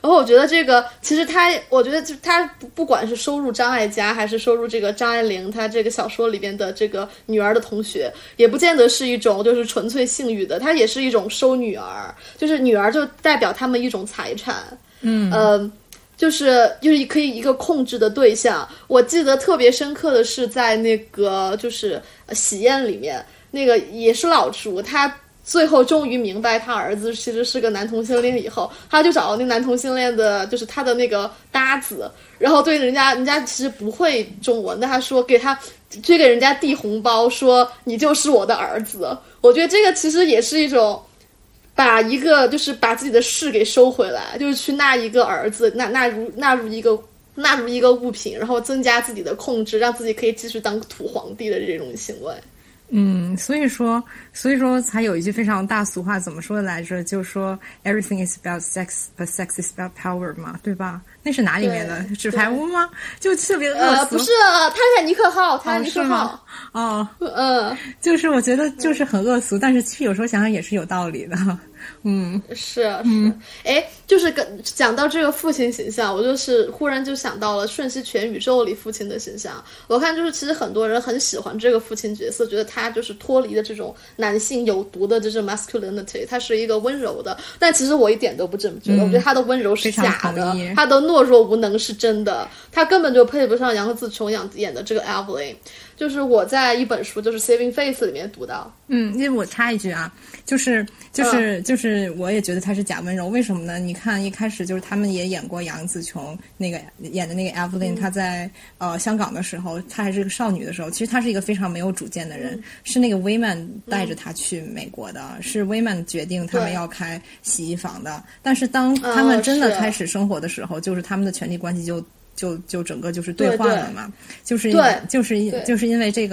然后我觉得这个，其实我觉得就他不管是收入张艾嘉，还是收入这个张爱玲，他这个小说里边的这个女儿的同学，也不见得是一种就是纯粹性欲的，他也是一种收女儿，就是女儿就代表他们一种财产，就是可以一个控制的对象。我记得特别深刻的是在那个就是喜宴里面，那个也是老朱他。最后终于明白他儿子其实是个男同性恋以后，他就找那男同性恋的就是他的那个搭子，然后对人家其实不会中文，但他说给人家递红包说你就是我的儿子。我觉得这个其实也是一种把一个就是把自己的事给收回来，就是去纳一个儿子，纳入一个物品，然后增加自己的控制，让自己可以继续当土皇帝的这种行为。所以说才有一句非常大俗话怎么说的来着，就是说 everything is about sex but sex is about power 嘛，对吧？那是哪里面的纸牌屋吗？就特别恶俗。不是泰坦尼克号，泰坦尼克号。就是我觉得就是很恶俗，但是有时候想想也是有道理的。就是讲到这个父亲形象，我就是忽然就想到了《瞬息全宇宙》里父亲的形象。我看就是其实很多人很喜欢这个父亲角色，觉得他就是脱离了这种男性有毒的这种 masculinity， 他是一个温柔的，但其实我一点都不这么觉得，我觉得他的温柔是假的，他的懦弱无能是真的，他根本就配不上杨紫琼演的这个 Evelyn。就是我在一本书就是 Saving Face 里面读到，因为我插一句啊，就是我也觉得他是假温柔，为什么呢？你看一开始就是他们也演过杨紫琼那个演的那个 Evelyn，她在香港的时候，她还是个少女的时候，其实她是一个非常没有主见的人，是那个 Waymond 带着她去美国的，是 Waymond 决定他们要开洗衣房的，但是当他们真的开始生活的时候，就是他们的权力关系就整个就是兑换了嘛，就是因为这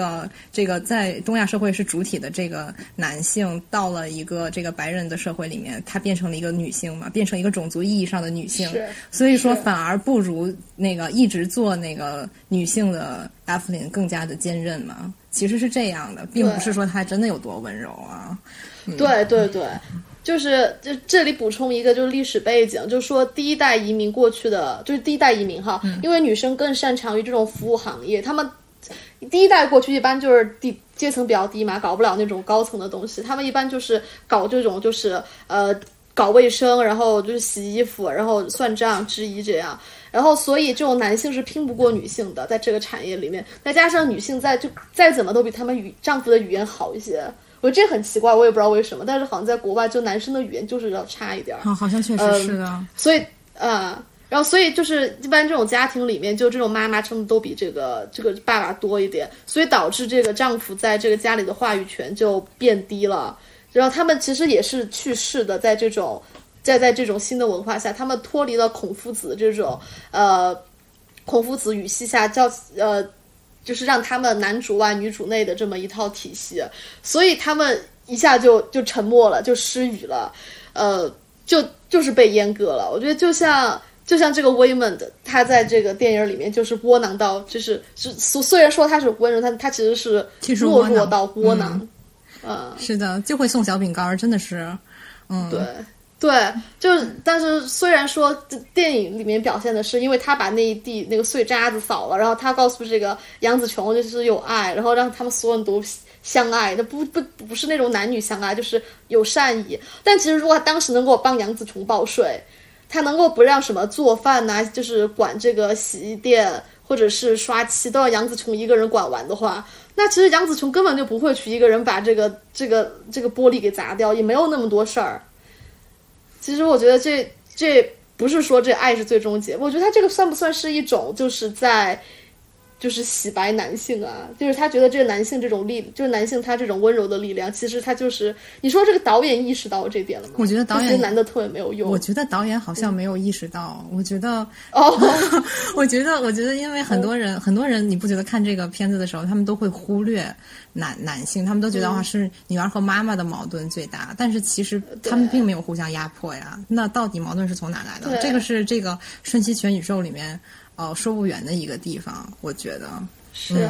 个在东亚社会是主体的这个男性，到了一个这个白人的社会里面，他变成了一个女性嘛，变成一个种族意义上的女性，所以说反而不如那个一直做那个女性的 Evelyn 更加的坚韧嘛，其实是这样的，并不是说他真的有多温柔啊。对。就是这里补充一个就是历史背景，就是说第一代移民过去的就是第一代移民哈，因为女生更擅长于这种服务行业，他们第一代过去一般就是阶层比较低嘛，搞不了那种高层的东西，他们一般就是搞这种就是搞卫生，然后就是洗衣服，然后算账、制衣这样，然后所以这种男性是拼不过女性的，在这个产业里面，再加上女性在就再怎么都比他们丈夫的语言好一些，我这很奇怪，我也不知道为什么，但是好像在国外就男生的语言就是要差一点，好像确实是的，所以然后所以就是一般这种家庭里面，就这种妈妈生的都比这个爸爸多一点，所以导致这个丈夫在这个家里的话语权就变低了。然后他们其实也是去世的，在这种新的文化下，他们脱离了孔夫子这种孔夫子语系下叫就是让他们男主外女主内的这么一套体系，所以他们一下就沉默了，就失语了，就是被阉割了。我觉得就像这个 Waymond 他在这个电影里面就是窝囊到就是虽然说他是温柔，他其实是懦弱到窝囊。是的，就会送小饼干，真的是，对，就是，但是虽然说电影里面表现的是，因为他把那一地那个碎渣子扫了，然后他告诉这个杨紫琼就是有爱，然后让他们所有人都相爱，那不是那种男女相爱，就是有善意。但其实如果他当时能够帮杨紫琼报税，他能够不让什么做饭呐、就是管这个洗衣店或者是刷漆都要杨紫琼一个人管完的话。那其实杨紫琼根本就不会去一个人把这个玻璃给砸掉，也没有那么多事儿。其实我觉得这不是说这爱是最终结，我觉得他这个算不算是一种就是在就是洗白男性啊？就是他觉得这个男性这种就是男性他这种温柔的力量，其实他就是你说这个导演意识到这点了吗？我觉得导演男的特别没有用。我觉得导演好像没有意识到。我觉得我觉得，因为很多人，你不觉得看这个片子的时候，他们都会忽略男性，他们都觉得是女儿和妈妈的矛盾最大，但是其实他们并没有互相压迫呀。那到底矛盾是从哪来的？这个是这个瞬息全宇宙里面。说不远的一个地方，我觉得是、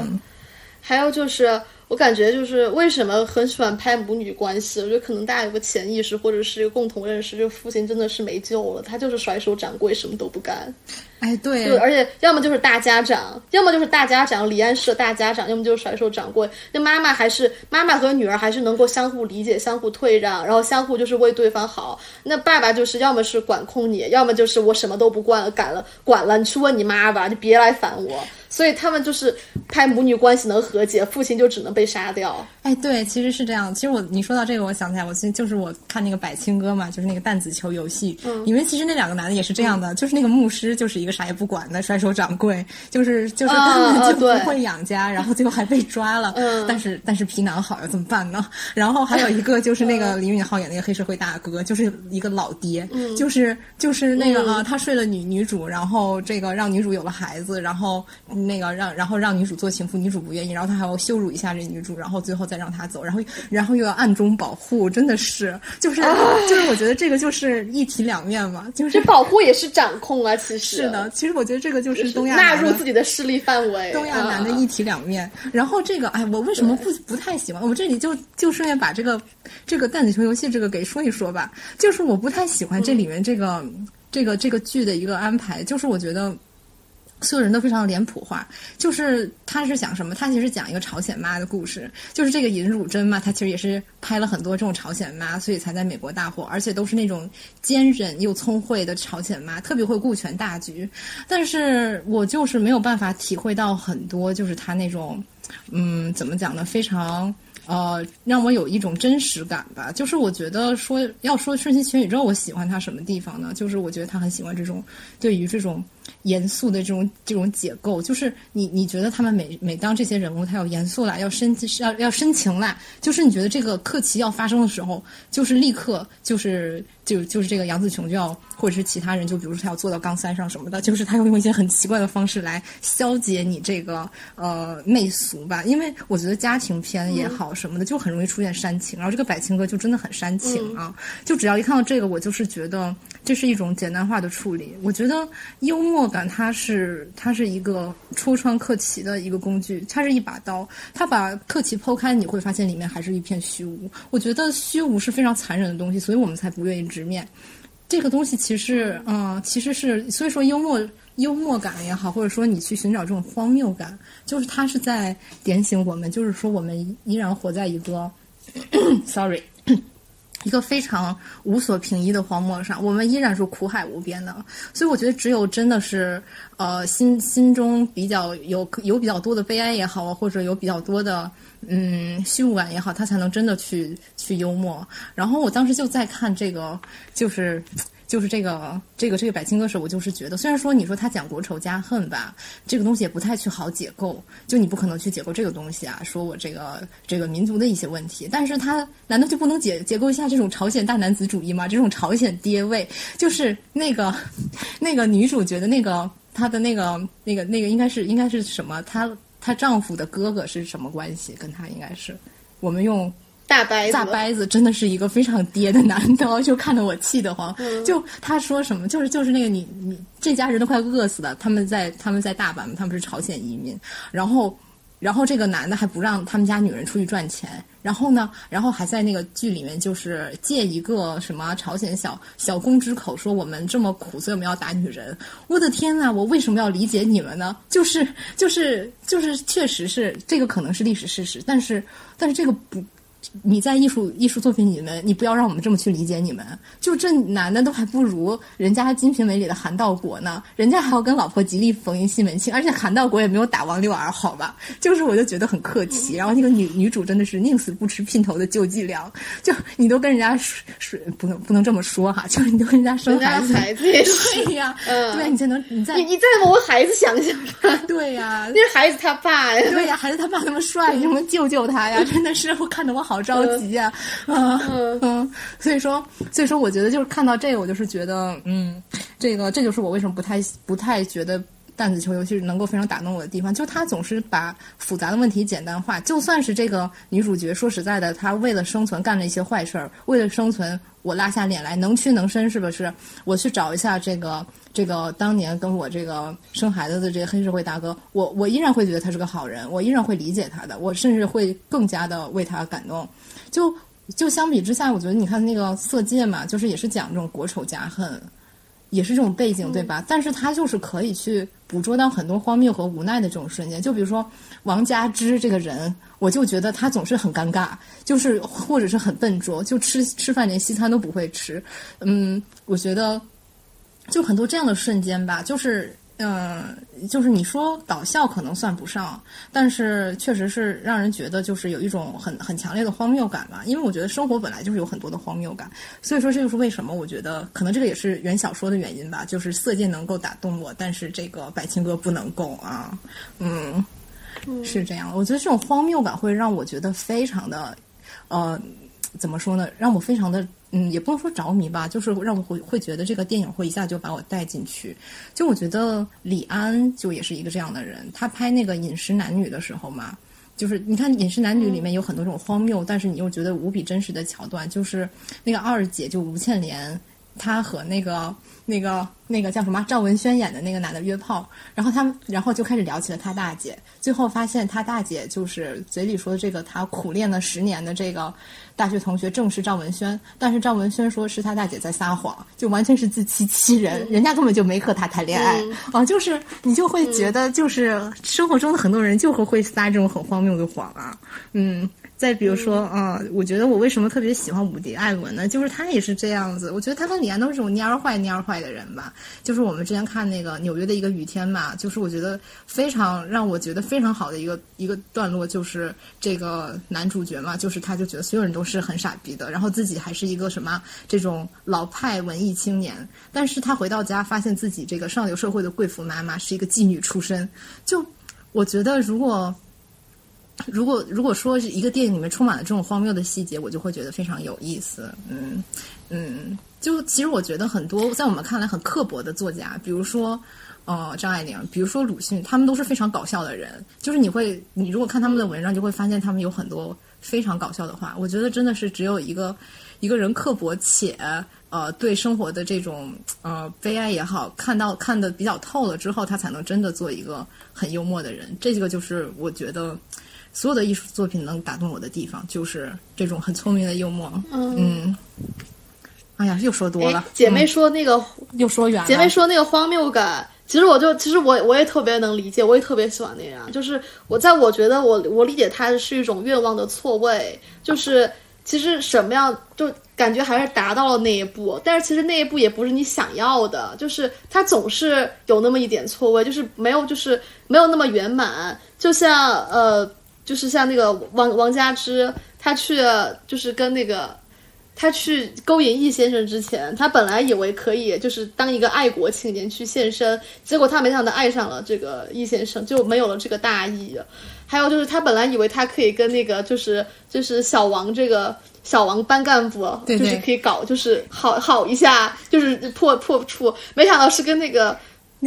还有就是我感觉就是为什么很喜欢拍母女关系，我觉得可能大家有个潜意识或者是一个共同认识，就父亲真的是没救了，他就是甩手掌柜，什么都不干。哎，对，就而且要么就是大家长李安式大家长，要么就是甩手掌柜。那妈妈和女儿还是能够相互理解、相互退让，然后相互就是为对方好。那爸爸就是要么是管控你，要么就是我什么都不管了，你去问你妈吧，你别来烦我。所以他们就是拍母女关系能和解，父亲就只能被杀掉。哎，对，其实是这样。其实你说到这个，我想起来，就是我看那个柏青哥嘛，就是那个弹子球游戏，里面其实那两个男的也是这样的，就是那个牧师就是一个啥也不管的甩手掌柜，就是根本就不会养家，然后最后还被抓了。但是皮囊好要怎么办呢？然后还有一个就是那个李允浩演那个黑社会大哥，就是一个老爹，就是那个他睡了女主，然后这个让女主有了孩子，然后。那个让女主做情妇，女主不愿意，然后他还要羞辱一下这女主，然后最后再让她走，然后又要暗中保护，真的是就是我觉得这个就是一体两面嘛，就是保护也是掌控啊，其实是的，其实我觉得这个就是东亚纳入自己的势力范围，东亚男的一体两面。然后这个我为什么不太喜欢？我这里就顺便把这个弹子球游戏这个给说一说吧，就是我不太喜欢这里面这个剧的一个安排，就是我觉得。所有人都非常脸谱化，就是他是讲什么？他其实讲一个朝鲜妈的故事，就是这个尹汝贞嘛，她其实也是拍了很多这种朝鲜妈，所以才在美国大火，而且都是那种坚韧又聪慧的朝鲜妈，特别会顾全大局。但是我就是没有办法体会到很多，就是他那种，怎么讲呢？非常。让我有一种真实感吧，就是我觉得要说瞬息全宇宙，我喜欢他什么地方呢？就是我觉得他很喜欢这种对于这种严肃的这种解构，就是你觉得他们每当这些人物他要严肃了，要深情了，就是你觉得这个课题要发生的时候，就是立刻就是这个杨紫琼就要，或者是其他人，就比如说他要坐到钢塞上什么的，就是他要用一些很奇怪的方式来消解你这个媚俗吧，因为我觉得家庭片也好。什么的就很容易出现煽情，然后这个柏青哥就真的很煽情啊！就只要一看到这个，我就是觉得这是一种简单化的处理。我觉得幽默感它是一个戳穿客气的一个工具，它是一把刀，它把客气剖开，你会发现里面还是一片虚无。我觉得虚无是非常残忍的东西，所以我们才不愿意直面。这个东西其实，其实是，所以说幽默感也好，或者说你去寻找这种荒谬感，就是它是在点醒我们，就是说我们依然活在一个，sorry，一个非常无所凭依的荒漠上，我们依然是苦海无边的。所以我觉得，只有真的是，心中比较有比较多的悲哀也好，或者有比较多的。虚无感也好，他才能真的去幽默。然后我当时就在看这个，就是这个柏青哥时，我就是觉得，虽然说你说他讲国仇家恨吧，这个东西也不太去好解构，就你不可能去解构这个东西啊，说我这个民族的一些问题，但是他难道就不能解构一下这种朝鲜大男子主义吗？这种朝鲜爹味，就是那个女主角的她的应该是什么？她丈夫的哥哥是什么关系？跟她应该是，我们用大掰子真的是一个非常爹的男的，就看得我气得慌。就他说什么，就是那个你这家人都快饿死了，他们在大阪，他们是朝鲜移民，然后这个男的还不让他们家女人出去赚钱。然后还在那个剧里面，就是借一个什么朝鲜小公之口说我们这么苦，所以我们要打女人。我的天哪，我为什么要理解你们呢？就是，确实是这个可能是历史事实，但是这个不，你在艺术作品里面，你不要让我们这么去理解你们。就这男的都还不如人家《金瓶梅》里的韩道国呢，人家还要跟老婆极力逢迎西门庆，而且韩道国也没有打王六儿，好吧？就是我就觉得很客气。然后那个女主真的是宁死不吃姘头的救济粮，就你都跟人家说不能这么说哈，就是你都跟人家生孩子也是对呀，对呀，你再为我孩子想想吧，对呀，那是孩子他爸呀，对呀，孩子他爸那么帅，你能救他呀？真的是我看得我好着急呀，所以说，我觉得就是看到这个，我就是觉得，这就是我为什么不太觉得弹子球游戏能够非常打动我的地方，就他总是把复杂的问题简单化。就算是这个女主角，说实在的，她为了生存干了一些坏事儿，为了生存，我拉下脸来，能屈能伸，是不是？我去找一下这个当年跟我这个生孩子的这个黑社会大哥，我依然会觉得他是个好人，我依然会理解他的，我甚至会更加的为他感动。就相比之下，我觉得你看那个《色戒》嘛，就是也是讲这种国仇家恨，也是这种背景，对吧？但是他就是可以去捕捉到很多荒谬和无奈的这种瞬间。就比如说王佳芝这个人，我就觉得他总是很尴尬，就是或者是很笨拙，就吃饭连西餐都不会吃。我觉得。就很多这样的瞬间吧，就是你说搞笑可能算不上，但是确实是让人觉得就是有一种很强烈的荒谬感吧。因为我觉得生活本来就是有很多的荒谬感，所以说这就是为什么我觉得可能这个也是原小说的原因吧，就是色戒能够打动我，但是这个柏青哥不能够啊，是这样。我觉得这种荒谬感会让我觉得非常的，怎么说呢？让我非常的。也不能说着迷吧，就是让我会觉得这个电影会一下就把我带进去。就我觉得李安就也是一个这样的人，他拍那个《饮食男女》的时候嘛，就是你看《饮食男女》里面有很多这种荒谬，但是你又觉得无比真实的桥段，就是那个二姐就吴倩莲，她和那个叫什么赵文轩演的那个男的约炮，然后就开始聊起了他大姐，最后发现他大姐就是嘴里说的这个他苦练了10年的这个大学同学正是赵文轩，但是赵文轩说是他大姐在撒谎，就完全是自欺欺人，人家根本就没和他谈恋爱啊！就是你就会觉得，就是生活中的很多人就会撒这种很荒谬的谎啊，再比如说我觉得我为什么特别喜欢伍迪·艾伦呢？就是他也是这样子，我觉得他跟李安都是这种蔫儿坏的人吧。就是我们之前看那个纽约的一个雨天嘛，就是我觉得非常让我觉得非常好的一个段落，就是这个男主角嘛，就是他就觉得所有人都是很傻逼的，然后自己还是一个什么这种老派文艺青年，但是他回到家发现自己这个上流社会的贵妇妈妈是一个妓女出身。就我觉得如果说一个电影里面充满了这种荒谬的细节，我就会觉得非常有意思。就其实我觉得很多在我们看来很刻薄的作家，比如说张爱玲，比如说鲁迅，他们都是非常搞笑的人。就是你如果看他们的文章，就会发现他们有很多非常搞笑的话。我觉得真的是只有一个人刻薄且对生活的这种悲哀也好，看得比较透了之后，他才能真的做一个很幽默的人。这个就是我觉得。所有的艺术作品能打动我的地方，就是这种很聪明的幽默。哎呀，又说多了。姐妹说那个又说远了。姐妹说那个荒谬感，其实我也特别能理解，我也特别喜欢那样。就是我觉得我理解它是一种愿望的错位，就是其实什么样就感觉还是达到了那一步，但是其实那一步也不是你想要的，就是它总是有那么一点错位，就是没有那么圆满。就像就是像那个王佳芝，他去就是跟那个。他去勾引易先生之前，他本来以为可以就是当一个爱国青年去献身，结果他没想到爱上了这个易先生，就没有了这个大义。还有就是他本来以为他可以跟那个就是小王这个小王班干部，对对，就是可以搞就是好一下，就是破处，没想到是跟那个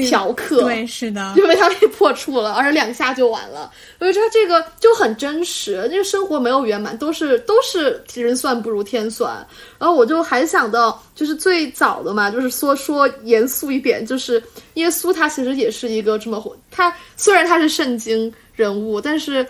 嫖客，对，是的，因为他被破处了，而且2下就完了。所以他这个就很真实，这个生活没有圆满，都是人算不如天算。然后我就还想到，就是最早的嘛，就是说严肃一点，就是耶稣他其实也是一个这么，他虽然他是圣经人物，但是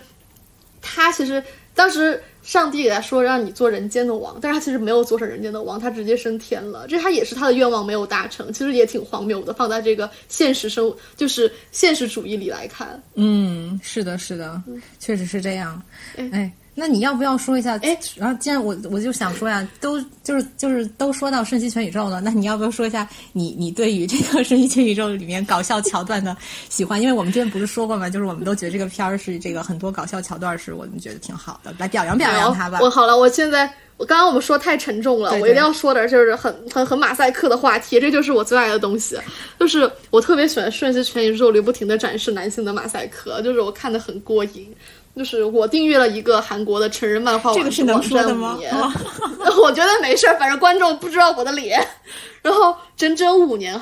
他其实当时。上帝给他说让你做人间的王，但是他其实没有做成人间的王，他直接升天了，这他也是他的愿望没有达成，其实也挺荒谬的，放在这个现实生就是现实主义里来看。嗯，是的是的、嗯、确实是这样。哎，那你要不要说一下，哎，然后既然我就想说呀，就是都说到瞬息全宇宙了，那你要不要说一下你对于这个瞬息全宇宙里面搞笑桥段的喜欢？因为我们之前不是说过嘛，就是我们都觉得这个片儿是这个很多搞笑桥段是我们觉得挺好的，来表扬表扬他吧。我刚刚我们说太沉重了，对对，我一定要说点就是很马赛克的话题，这就是我最爱的东西，就是我特别喜欢瞬息全宇宙里不停的展示男性的马赛克，就是我看得很过瘾。就是我订阅了一个韩国的成人漫画网站，这个是能说的吗？我觉得没事，反正观众不知道我的脸。然后整整五年，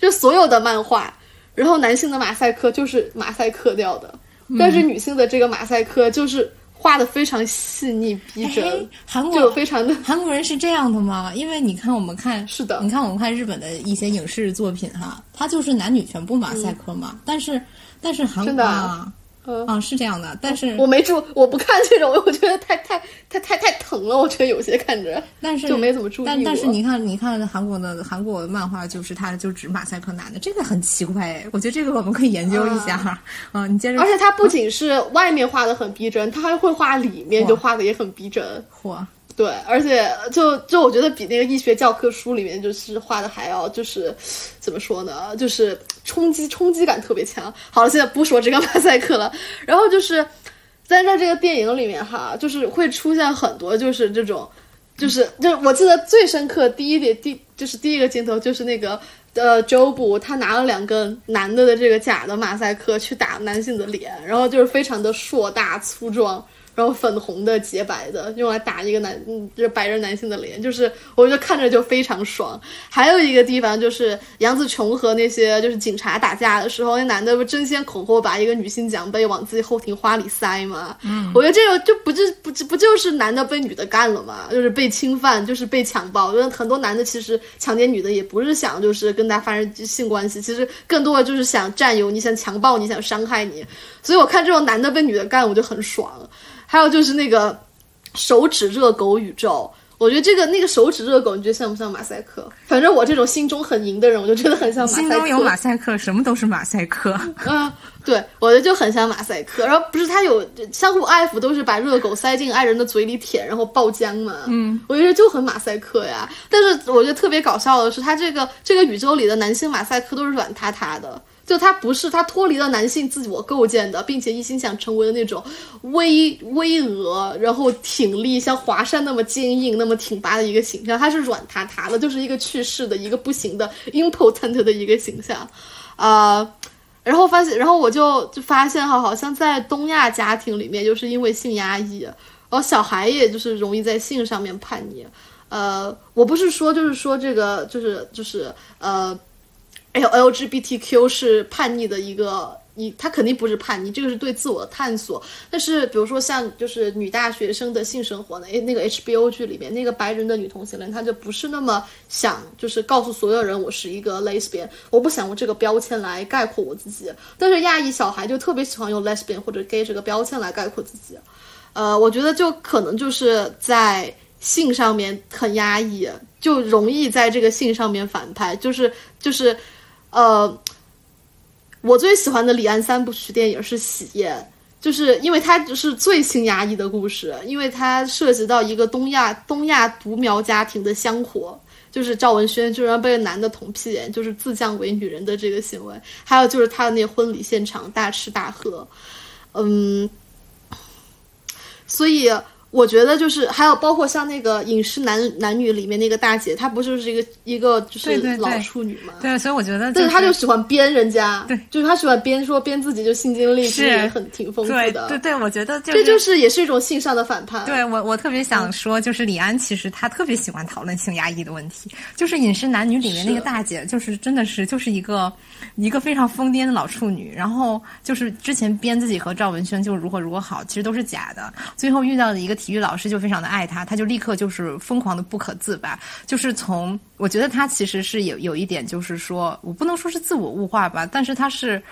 就所有的漫画，然后男性的马赛克就是马赛克掉的，但是女性的这个马赛克就是画得非常细腻逼真。哎，韩国人是这样的吗？因为你看是的，你看我们看日本的一些影视作品哈，它就是男女全部马赛克嘛，但是韩国真的是这样的，但是我不看这种，我觉得太疼了，我觉得有些看着，但是就没怎么注意。但是你看韩国漫画，就是它就只马赛克男的，这个很奇怪，我觉得这个我们可以研究一下啊，你接着。而且它不仅是外面画的很逼真，它还会画里面就画的也很逼真。嚯！对，而且就我觉得比那个医学教科书里面就是画的还要就是怎么说呢，就是冲击感特别强。好了，现在不说这个马赛克了。然后就是在这个电影里面哈，就是会出现很多就是这种就是我记得最深刻第一个镜头就是那个Jobu 他拿了2根男的这个假的马赛克去打男性的脸，然后就是非常的硕大粗壮，然后粉红的洁白的，用来打一个就是白人男性的脸，就是我觉得看着就非常爽。还有一个地方就是杨紫琼和那些就是警察打架的时候，那男的争先恐后把一个女性奖杯往自己后庭花里塞嘛。嗯，我觉得这个就不就是男的被女的干了嘛，就是被侵犯，就是被强暴。因为很多男的其实强奸女的也不是想就是跟她发生性关系，其实更多的就是想占有你，想强暴你，想伤害你。所以我看这种男的被女的干，我就很爽。还有就是那个手指热狗宇宙，我觉得那个手指热狗，你觉得像不像马赛克？反正我这种心中很淫的人，我就觉得很像马赛克。心中有马赛克，什么都是马赛克。对，我觉得就很像马赛克。然后不是他有相互爱抚，都是把热狗塞进爱人的嘴里舔，然后爆浆嘛。嗯，我觉得就很马赛克呀。但是我觉得特别搞笑的是，他这个宇宙里的男性马赛克都是软塌塌的。就他不是他脱离了男性自我构建的，并且一心想成为的那种巍峨然后挺立像华山那么坚硬那么挺拔的一个形象，他是软塌塌的，就是一个去世的一个不行的 impotent 的一个形象然后我就发现好像在东亚家庭里面，就是因为性压抑，然后小孩也就是容易在性上面叛逆。我不是说就是说这个LGBTQ 是叛逆的他肯定不是叛逆，这个是对自我的探索。但是比如说像就是女大学生的性生活呢，那个 HBO 剧里面那个白人的女同性恋，她就不是那么想就是告诉所有人我是一个 lesbian， 我不想用这个标签来概括我自己。但是亚裔小孩就特别喜欢用 lesbian 或者 gay 这个标签来概括自己。我觉得就可能就是在性上面很压抑，就容易在这个性上面反派，就是我最喜欢的李安三部曲电影是喜宴，就是因为它是最性压抑的故事，因为它涉及到一个东亚独苗家庭的香火，就是赵文轩居然被男的捅屁眼，就是自降为女人的这个行为，还有就是他的那婚礼现场大吃大喝，所以我觉得就是还有包括像那个饮食男女里面那个大姐，她不就是一个就是老处女吗？ 对，所以我觉得、就是，但是她就喜欢编人家，对，就是她喜欢编自己就性经历是也很挺丰富的，对，我觉得这、就是也是一种性上的反叛。对我特别想说，就是李安其实他特别喜欢讨论性压抑的问题，就是饮食男女里面那个大姐，就是真的是就是一个非常疯癫的老处女，然后就是之前编自己和赵文轩就如何好，其实都是假的，最后遇到的一个。体育老师就非常的爱他，他就立刻就是疯狂的不可自拔，就是从我觉得他其实是有一点，就是说我不能说是自我物化吧，但是他是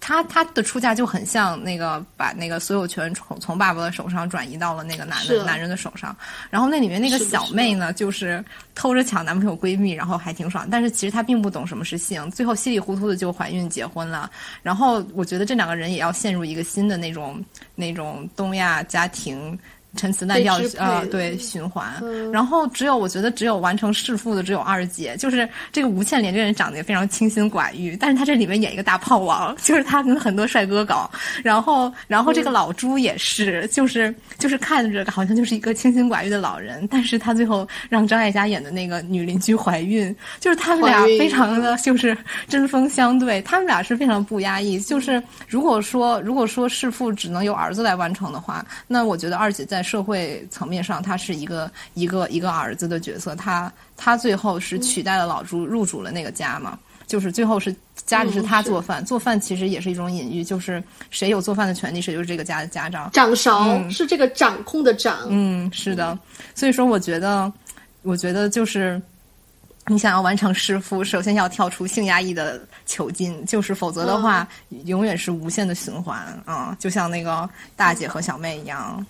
他的出价就很像那个把那个所有权从爸爸的手上转移到了那个男人的手上，然后那里面那个小妹呢就是偷着抢男朋友闺蜜，然后还挺爽，但是其实她并不懂什么是性，最后稀里糊涂的就怀孕结婚了。然后我觉得这两个人也要陷入一个新的那种东亚家庭。陈词滥调对循环、然后我觉得只有完成弑父的只有二姐，就是这个吴倩莲这人长得也非常清心寡欲，但是她这里面演一个大炮王，就是她跟很多帅哥搞，然后这个老朱也是、就是看着好像就是一个清心寡欲的老人，但是她最后让张艾嘉演的那个女邻居怀孕，就是他们俩非常的就是针锋相对，他们俩是非常不压抑，就是如果说弑父只能由儿子来完成的话，那我觉得二姐在社会层面上，他是一个儿子的角色，他最后是取代了老朱，入主了那个家嘛，就是最后是家里是他做饭，做饭其实也是一种隐喻，就是谁有做饭的权利，谁就是这个家的家长。掌勺、是这个掌控的掌，是的。所以说，我觉得就是。你想要完成弑父，首先要跳出性压抑的囚禁，就是否则的话，永远是无限的循环啊、就像那个大姐和小妹一样，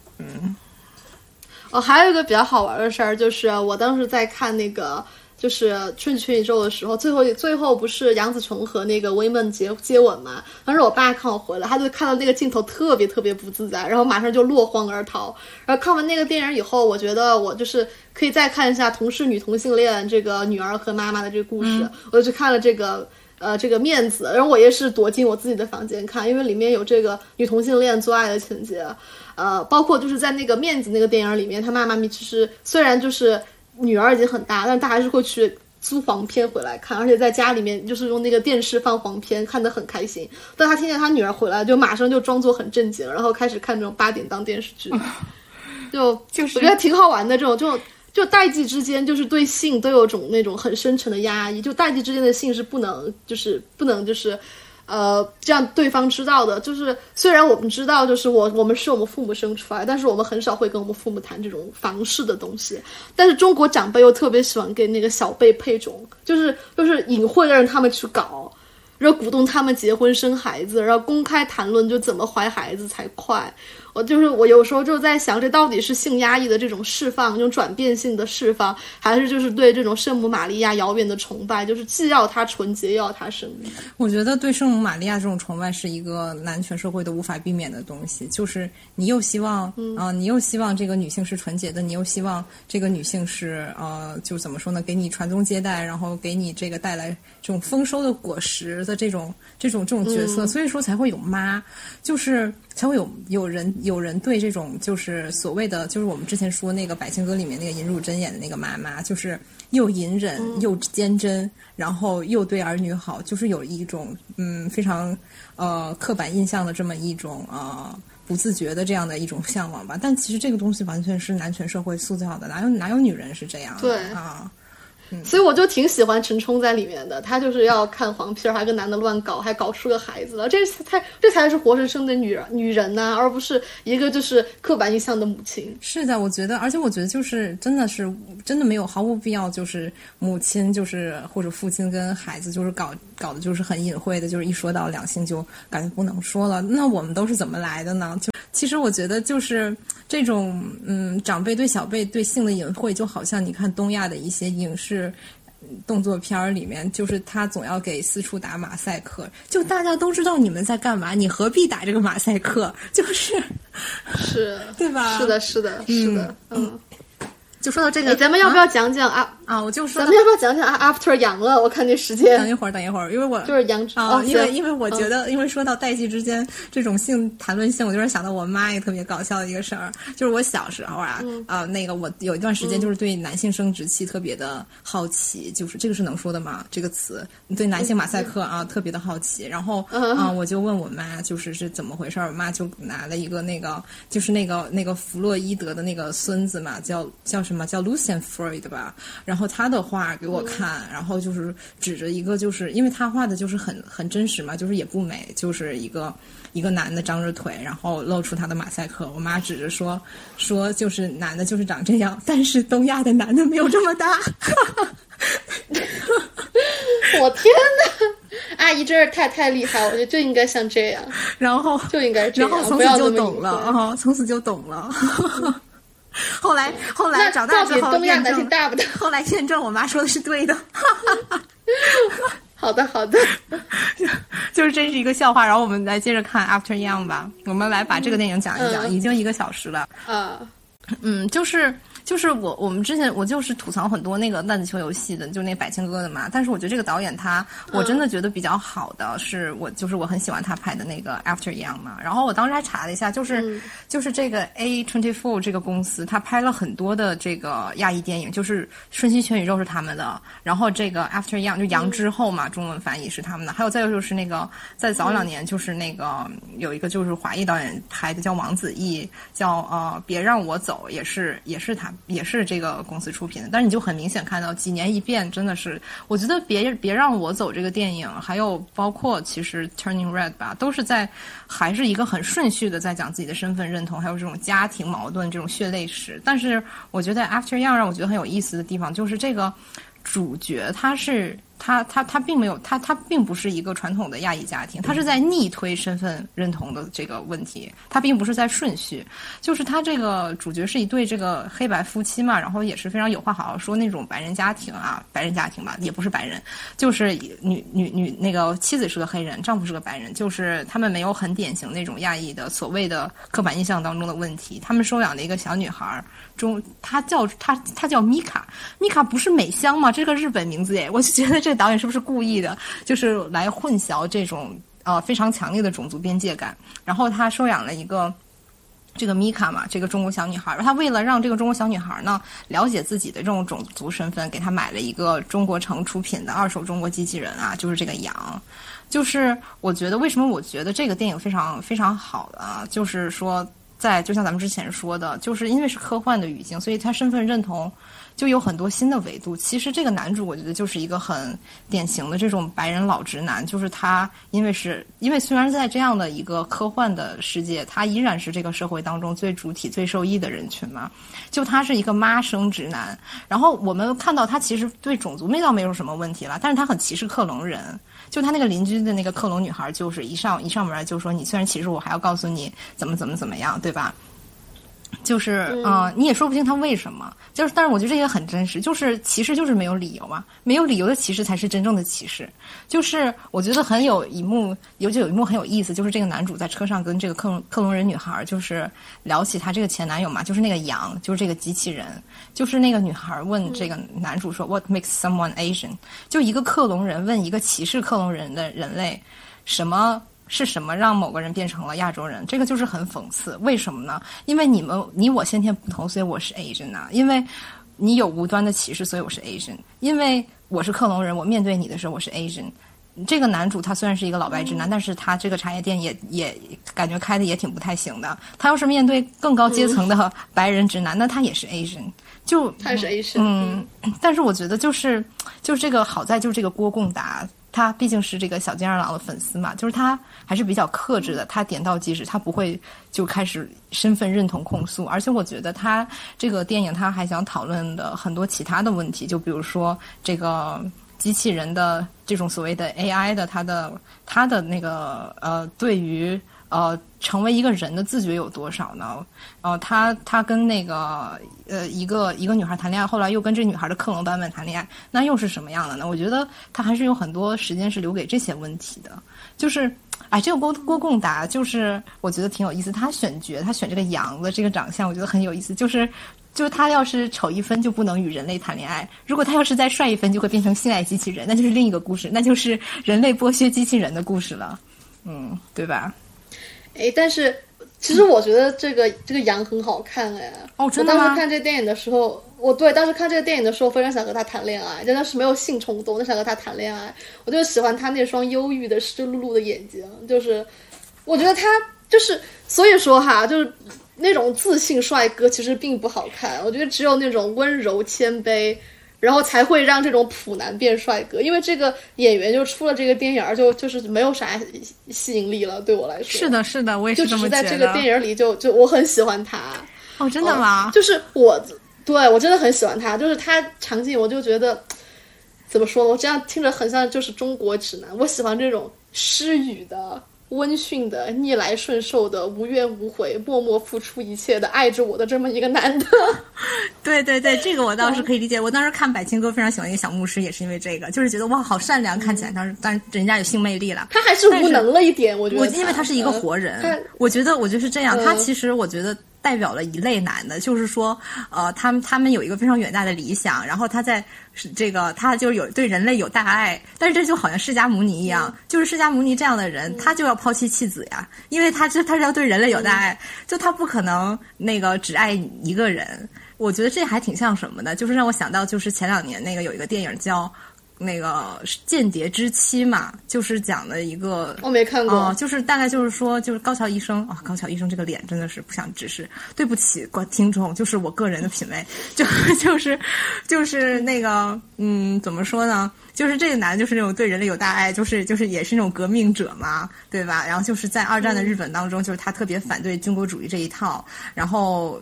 还有一个比较好玩的事儿，就是我当时在看那个就是《春群宇宙》的时候，最后不是杨紫琼和那个 Waymond 接吻嘛？当时我爸看我回来，他就看到那个镜头特别特别不自在，然后马上就落荒而逃。然后看完那个电影以后，我觉得我就是可以再看一下同是女同性恋这个女儿和妈妈的这个故事，我就去看了这个。这个面子，然后我也是躲进我自己的房间看，因为里面有这个女同性恋做爱的情节，包括就是在那个面子那个电影里面，她妈咪其实虽然就是女儿已经很大，但她还是会去租黄片回来看，而且在家里面就是用那个电视放黄片，看得很开心。但她听见她女儿回来，就马上就装作很震惊，然后开始看这种8点档电视剧，就是我觉得挺好玩的这种就代际之间，就是对性都有种那种很深沉的压抑。就代际之间的性是不能这样对方知道的。就是虽然我们知道，就是我们是我们父母生出来，但是我们很少会跟我们父母谈这种房事的东西。但是中国长辈又特别喜欢给那个小辈配种，就是隐晦的让他们去搞，然后鼓动他们结婚生孩子，然后公开谈论就怎么怀孩子才快。我有时候就在想，这到底是性压抑的这种释放，这种转变性的释放，还是就是对这种圣母玛利亚遥远的崇拜，就是既要她纯洁，又要她生命。我觉得对圣母玛利亚这种崇拜是一个男权社会都无法避免的东西，就是你又希望你又希望这个女性是纯洁的，你又希望这个女性是就怎么说呢，给你传宗接代，然后给你这个带来这种丰收的果实的这种角色，所以说才会有妈，就是才会有人对这种就是所谓的，就是我们之前说那个《百情歌》里面那个尹汝贞演的那个妈妈，就是又隐忍又坚贞，然后又对儿女好，就是有一种非常刻板印象的这么一种不自觉的这样的一种向往吧。但其实这个东西完全是男权社会塑造的，哪有女人是这样的？对啊。所以我就挺喜欢陈冲在里面的，他就是要看黄片，还跟男的乱搞，还搞出个孩子了，这才是活生生的女人呐、而不是一个就是刻板印象的母亲。是的，我觉得就是真的没有毫无必要，就是母亲就是或者父亲跟孩子就是搞搞的就是很隐晦的，就是一说到两性就感觉不能说了。那我们都是怎么来的呢？就其实我觉得就是这种长辈对小辈对性的隐晦，就好像你看东亚的一些影视动作片里面，就是他总要给四处打马赛克，就大家都知道你们在干嘛，你何必打这个马赛克？就是对吧？是的。就说到这个，咱们要不要讲讲啊？我就说咱们要不要讲讲 After Young 了？我看这时间，等一会儿，因为我就是杨啊，因为我觉得，因为说到代际之间这种性谈论性，我就是想到我妈也特别搞笑的一个事儿，就是我小时候那个我有一段时间就是对男性生殖器特别的好奇，就是这个是能说的吗？这个词对男性马赛克特别的好奇，然后我就问我妈就是是怎么回事，我妈就拿了一个那个就是那个弗洛伊德的那个孙子嘛，叫什么叫 Lucian Freud 吧，然后他的画给我看，然后就是指着一个，就是因为他画的就是很真实嘛，就是也不美，就是一个男的张着腿，然后露出他的马赛克。我妈指着说就是男的就是长这样，但是东亚的男的没有这么大。我天哪，阿姨真是太厉害，我觉得就应该像这样，然后就应该这样，然后从此就懂了啊，从此就懂了。后来长大之后，东亚男性大不大？后来验证我妈说的是对的。好的，就是这是一个笑话。然后我们来接着看 After Young 吧，我们来把这个电影讲一讲，已经1个小时了。就是我们之前我就是吐槽很多那个烂子球游戏的，就那百青哥的嘛。但是我觉得这个导演他，我真的觉得比较好的是我很喜欢他拍的那个 After Young 嘛。然后我当时还查了一下，就是这个 A24 这个公司，他拍了很多的这个亚裔电影，就是《瞬息全宇宙》是他们的，然后这个 After Young 就羊之后嘛，中文翻译是他们的。还有再就是那个在早两年就是那个有一个就是华裔导演拍的叫王子异，叫别让我走，也是他。也是这个公司出品的，但是你就很明显看到几年一变，真的是我觉得别让我走这个电影，还有包括其实 Turning Red 吧，都是在还是一个很顺序的在讲自己的身份认同，还有这种家庭矛盾这种血泪史。但是我觉得 After Young 让我觉得很有意思的地方就是这个主角他并没有他并不是一个传统的亚裔家庭，他是在逆推身份认同的这个问题，他并不是在顺序，就是他这个主角是一对这个黑白夫妻嘛，然后也是非常有话好好说那种白人家庭吧，也不是白人，就是女那个妻子是个黑人，丈夫是个白人，就是他们没有很典型那种亚裔的所谓的刻板印象当中的问题。他们收养的一个小女孩中，她叫米卡，米卡不是美香吗？这个日本名字耶，我就觉得这导演是不是故意的，就是来混淆这种非常强烈的种族边界感。然后他收养了一个这个米卡嘛，这个中国小女孩，她为了让这个中国小女孩呢了解自己的这种种族身份，给她买了一个中国城出品的2手中国机器人就是这个羊。就是我觉得为什么我觉得这个电影非常非常好的就是说在就像咱们之前说的，就是因为是科幻的语境，所以她身份认同就有很多新的维度。其实这个男主我觉得就是一个很典型的这种白人老直男，就是他因为虽然在这样的一个科幻的世界，他依然是这个社会当中最主体最受益的人群嘛，就他是一个妈生直男。然后我们看到他其实对种族倒没有什么问题了，但是他很歧视克隆人，就他那个邻居的那个克隆女孩，就是一上门来就说，你虽然歧视我，还要告诉你怎么样，对吧？就是你也说不清他为什么，就是但是我觉得这也很真实，就是歧视就是没有理由啊，没有理由的歧视才是真正的歧视。就是我觉得很有一幕很有意思，就是这个男主在车上跟这个克隆人女孩就是聊起他这个前男友嘛，就是那个羊，就是这个机器人。就是那个女孩问这个男主说 What makes someone Asian， 就一个克隆人问一个歧视克隆人的人类，是什么让某个人变成了亚洲人？这个就是很讽刺，为什么呢？因为你我先天不同，所以我是 Asian 因为你有无端的歧视，所以我是 Asian。因为我是克隆人，我面对你的时候我是 Asian。这个男主他虽然是一个老白直男，但是他这个茶叶店也感觉开的也挺不太行的。他要是面对更高阶层的白人直男，那他也是 Asian， 就他是 Asian。但是我觉得就是这个好在就是这个郭共达。他毕竟是这个小金二郎的粉丝嘛，就是他还是比较克制的，他点到即止，他不会就开始身份认同控诉。而且我觉得他这个电影他还想讨论的很多其他的问题，就比如说这个机器人的这种所谓的 AI 的它的那个对于成为一个人的自觉有多少呢？他跟那个一个女孩谈恋爱，后来又跟这女孩的克隆版本谈恋爱，那又是什么样的呢？我觉得他还是有很多时间是留给这些问题的。就是哎，这个郭贡达就是我觉得挺有意思，他选这个羊的这个长相，我觉得很有意思，就是他要是丑一分就不能与人类谈恋爱，如果他要是再帅一分就会变成性爱机器人，那就是另一个故事，那就是人类剥削机器人的故事了，嗯，对吧？哎，但是其实我觉得这个羊很好看哎。哦，真的吗？我当时看这个电影的时候，非常想和他谈恋爱，但是没有性冲动，但想和他谈恋爱。我就喜欢他那双忧郁的湿漉漉的眼睛，就是我觉得他就是，所以说哈，就是那种自信帅哥其实并不好看。我觉得只有那种温柔谦卑，然后才会让这种普男变帅哥，因为这个演员就出了这个电影就是没有啥吸引力了，对我来说。是的，我也是这么觉得。就只是在这个电影里就我很喜欢他。哦，真的吗？就是我真的很喜欢他，就是他场景我就觉得怎么说，我这样听着很像就是中国直男，我喜欢这种失语的、温驯的、逆来顺受的、无怨无悔、默默付出一切的爱着我的这么一个男的。对，这个我倒是可以理解。我当时看百青哥非常喜欢一个小牧师，也是因为这个，就是觉得哇，好善良，看起来但人家有性魅力了。他还是无能了一点，我觉得。因为他是一个活人，我觉得是这样。他其实我觉得代表了一类男的，就是说，他们有一个非常远大的理想，然后他在这个他就是有对人类有大爱，但是这就好像释迦牟尼一样，就是释迦牟尼这样的人，他就要抛弃妻子呀，因为他是要对人类有大爱，就他不可能那个只爱一个人。我觉得这还挺像什么的，就是让我想到就是前两年那个有一个电影叫那个间谍之妻嘛，就是讲的一个我没看过，就是大概就是说就是高桥医生啊，高桥医生这个脸真的是不想直视，对不起听众，就是我个人的品味，就是那个怎么说呢，就是这个男的就是那种对人类有大爱，就是也是那种革命者嘛，对吧？然后就是在二战的日本当中，就是他特别反对军国主义这一套，然后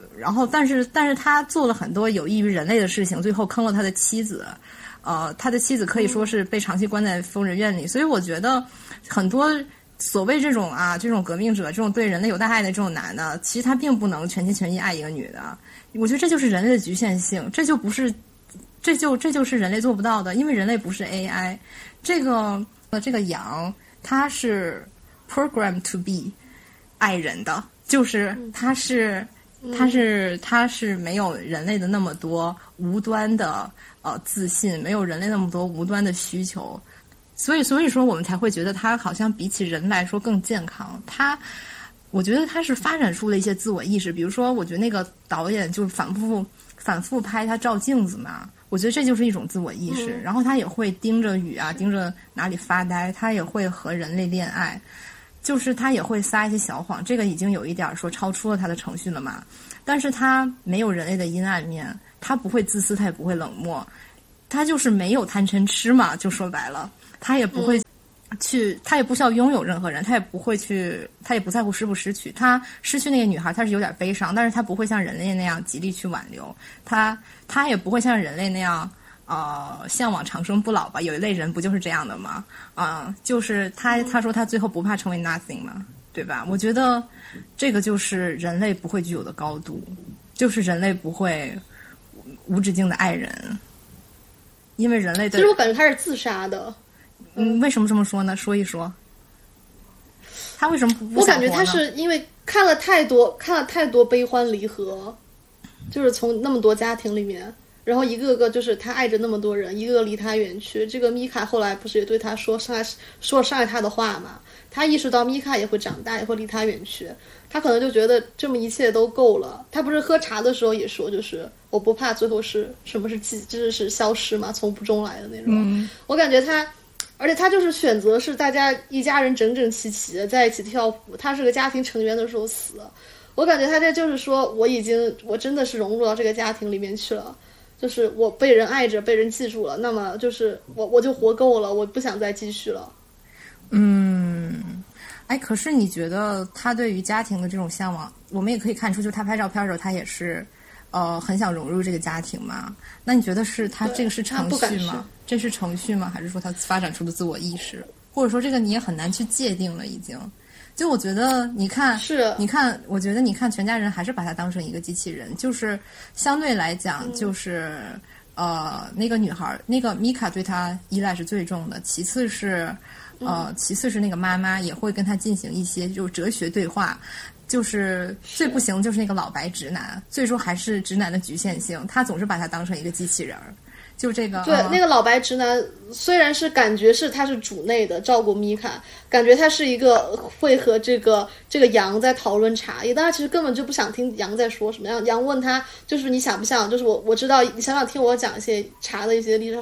但是他做了很多有益于人类的事情，最后坑了他的妻子。他的妻子可以说是被长期关在疯人院里，所以我觉得很多所谓这种革命者，这种对人类有大爱的这种男的，其实他并不能全心全意爱一个女的。我觉得这就是人类的局限性，这就是人类做不到的，因为人类不是 AI。这个羊，它是 program to be 爱人的，就是它是没有人类的那么多无端的自信，没有人类那么多无端的需求，所以说我们才会觉得它好像比起人来说更健康。我觉得它是发展出了一些自我意识，比如说我觉得那个导演就是反复拍他照镜子嘛，我觉得这就是一种自我意识。然后他也会盯着雨啊，盯着哪里发呆，他也会和人类恋爱。就是他也会撒一些小谎，这个已经有一点说超出了他的程序了嘛。但是他没有人类的阴暗面，他不会自私，他也不会冷漠，他就是没有贪嗔痴嘛，就说白了，他也不会去，他也不需要拥有任何人，他也不会去，他也不在乎失不失去。他失去那个女孩，他是有点悲伤，但是他不会像人类那样极力去挽留，他也不会像人类那样向往长生不老吧，有一类人不就是这样的吗？就是他说他最后不怕成为 nothing 嘛，对吧？我觉得这个就是人类不会具有的高度，就是人类不会无止境的爱人，因为人类的。其实我感觉他是自杀的。为什么这么说呢？说一说。他为什么不想活呢？我感觉他是因为看了太多悲欢离合，就是从那么多家庭里面。然后一个个就是他爱着那么多人，一个个离他远去。这个米卡后来不是也对他说伤害他的话嘛？他意识到米卡也会长大，也会离他远去。他可能就觉得这么一切都够了。他不是喝茶的时候也说，就是我不怕最后是什么是消失嘛，从不中来的那种。我感觉他，而且他就是选择是大家一家人整整齐齐的在一起跳舞。他是个家庭成员的时候死，我感觉他这就是说我真的是融入到这个家庭里面去了。就是我被人爱着，被人记住了，那么就是我就活够了，我不想再继续了。可是你觉得他对于家庭的这种向往，我们也可以看出，就是他拍照片的时候，他也是很想融入这个家庭嘛。那你觉得是他这个是程序吗？这是程序吗？还是说他发展出了自我意识？或者说这个你也很难去界定了已经。就我觉得你看是，你看，我觉得你看全家人还是把他当成一个机器人，就是相对来讲就是、那个女孩那个米卡对他依赖是最重的，其次是那个妈妈也会跟他进行一些就哲学对话，就是最不行就是那个老白直男，最终还是直男的局限性，他总是把他当成一个机器人。就这个对、那个老白直男虽然是感觉是他是主内的照顾米卡，感觉他是一个会和这个杨在讨论茶叶，但他其实根本就不想听杨在说什么样。杨问他就是你想不想，就是我知道你想不想听我讲一些茶的一些例子，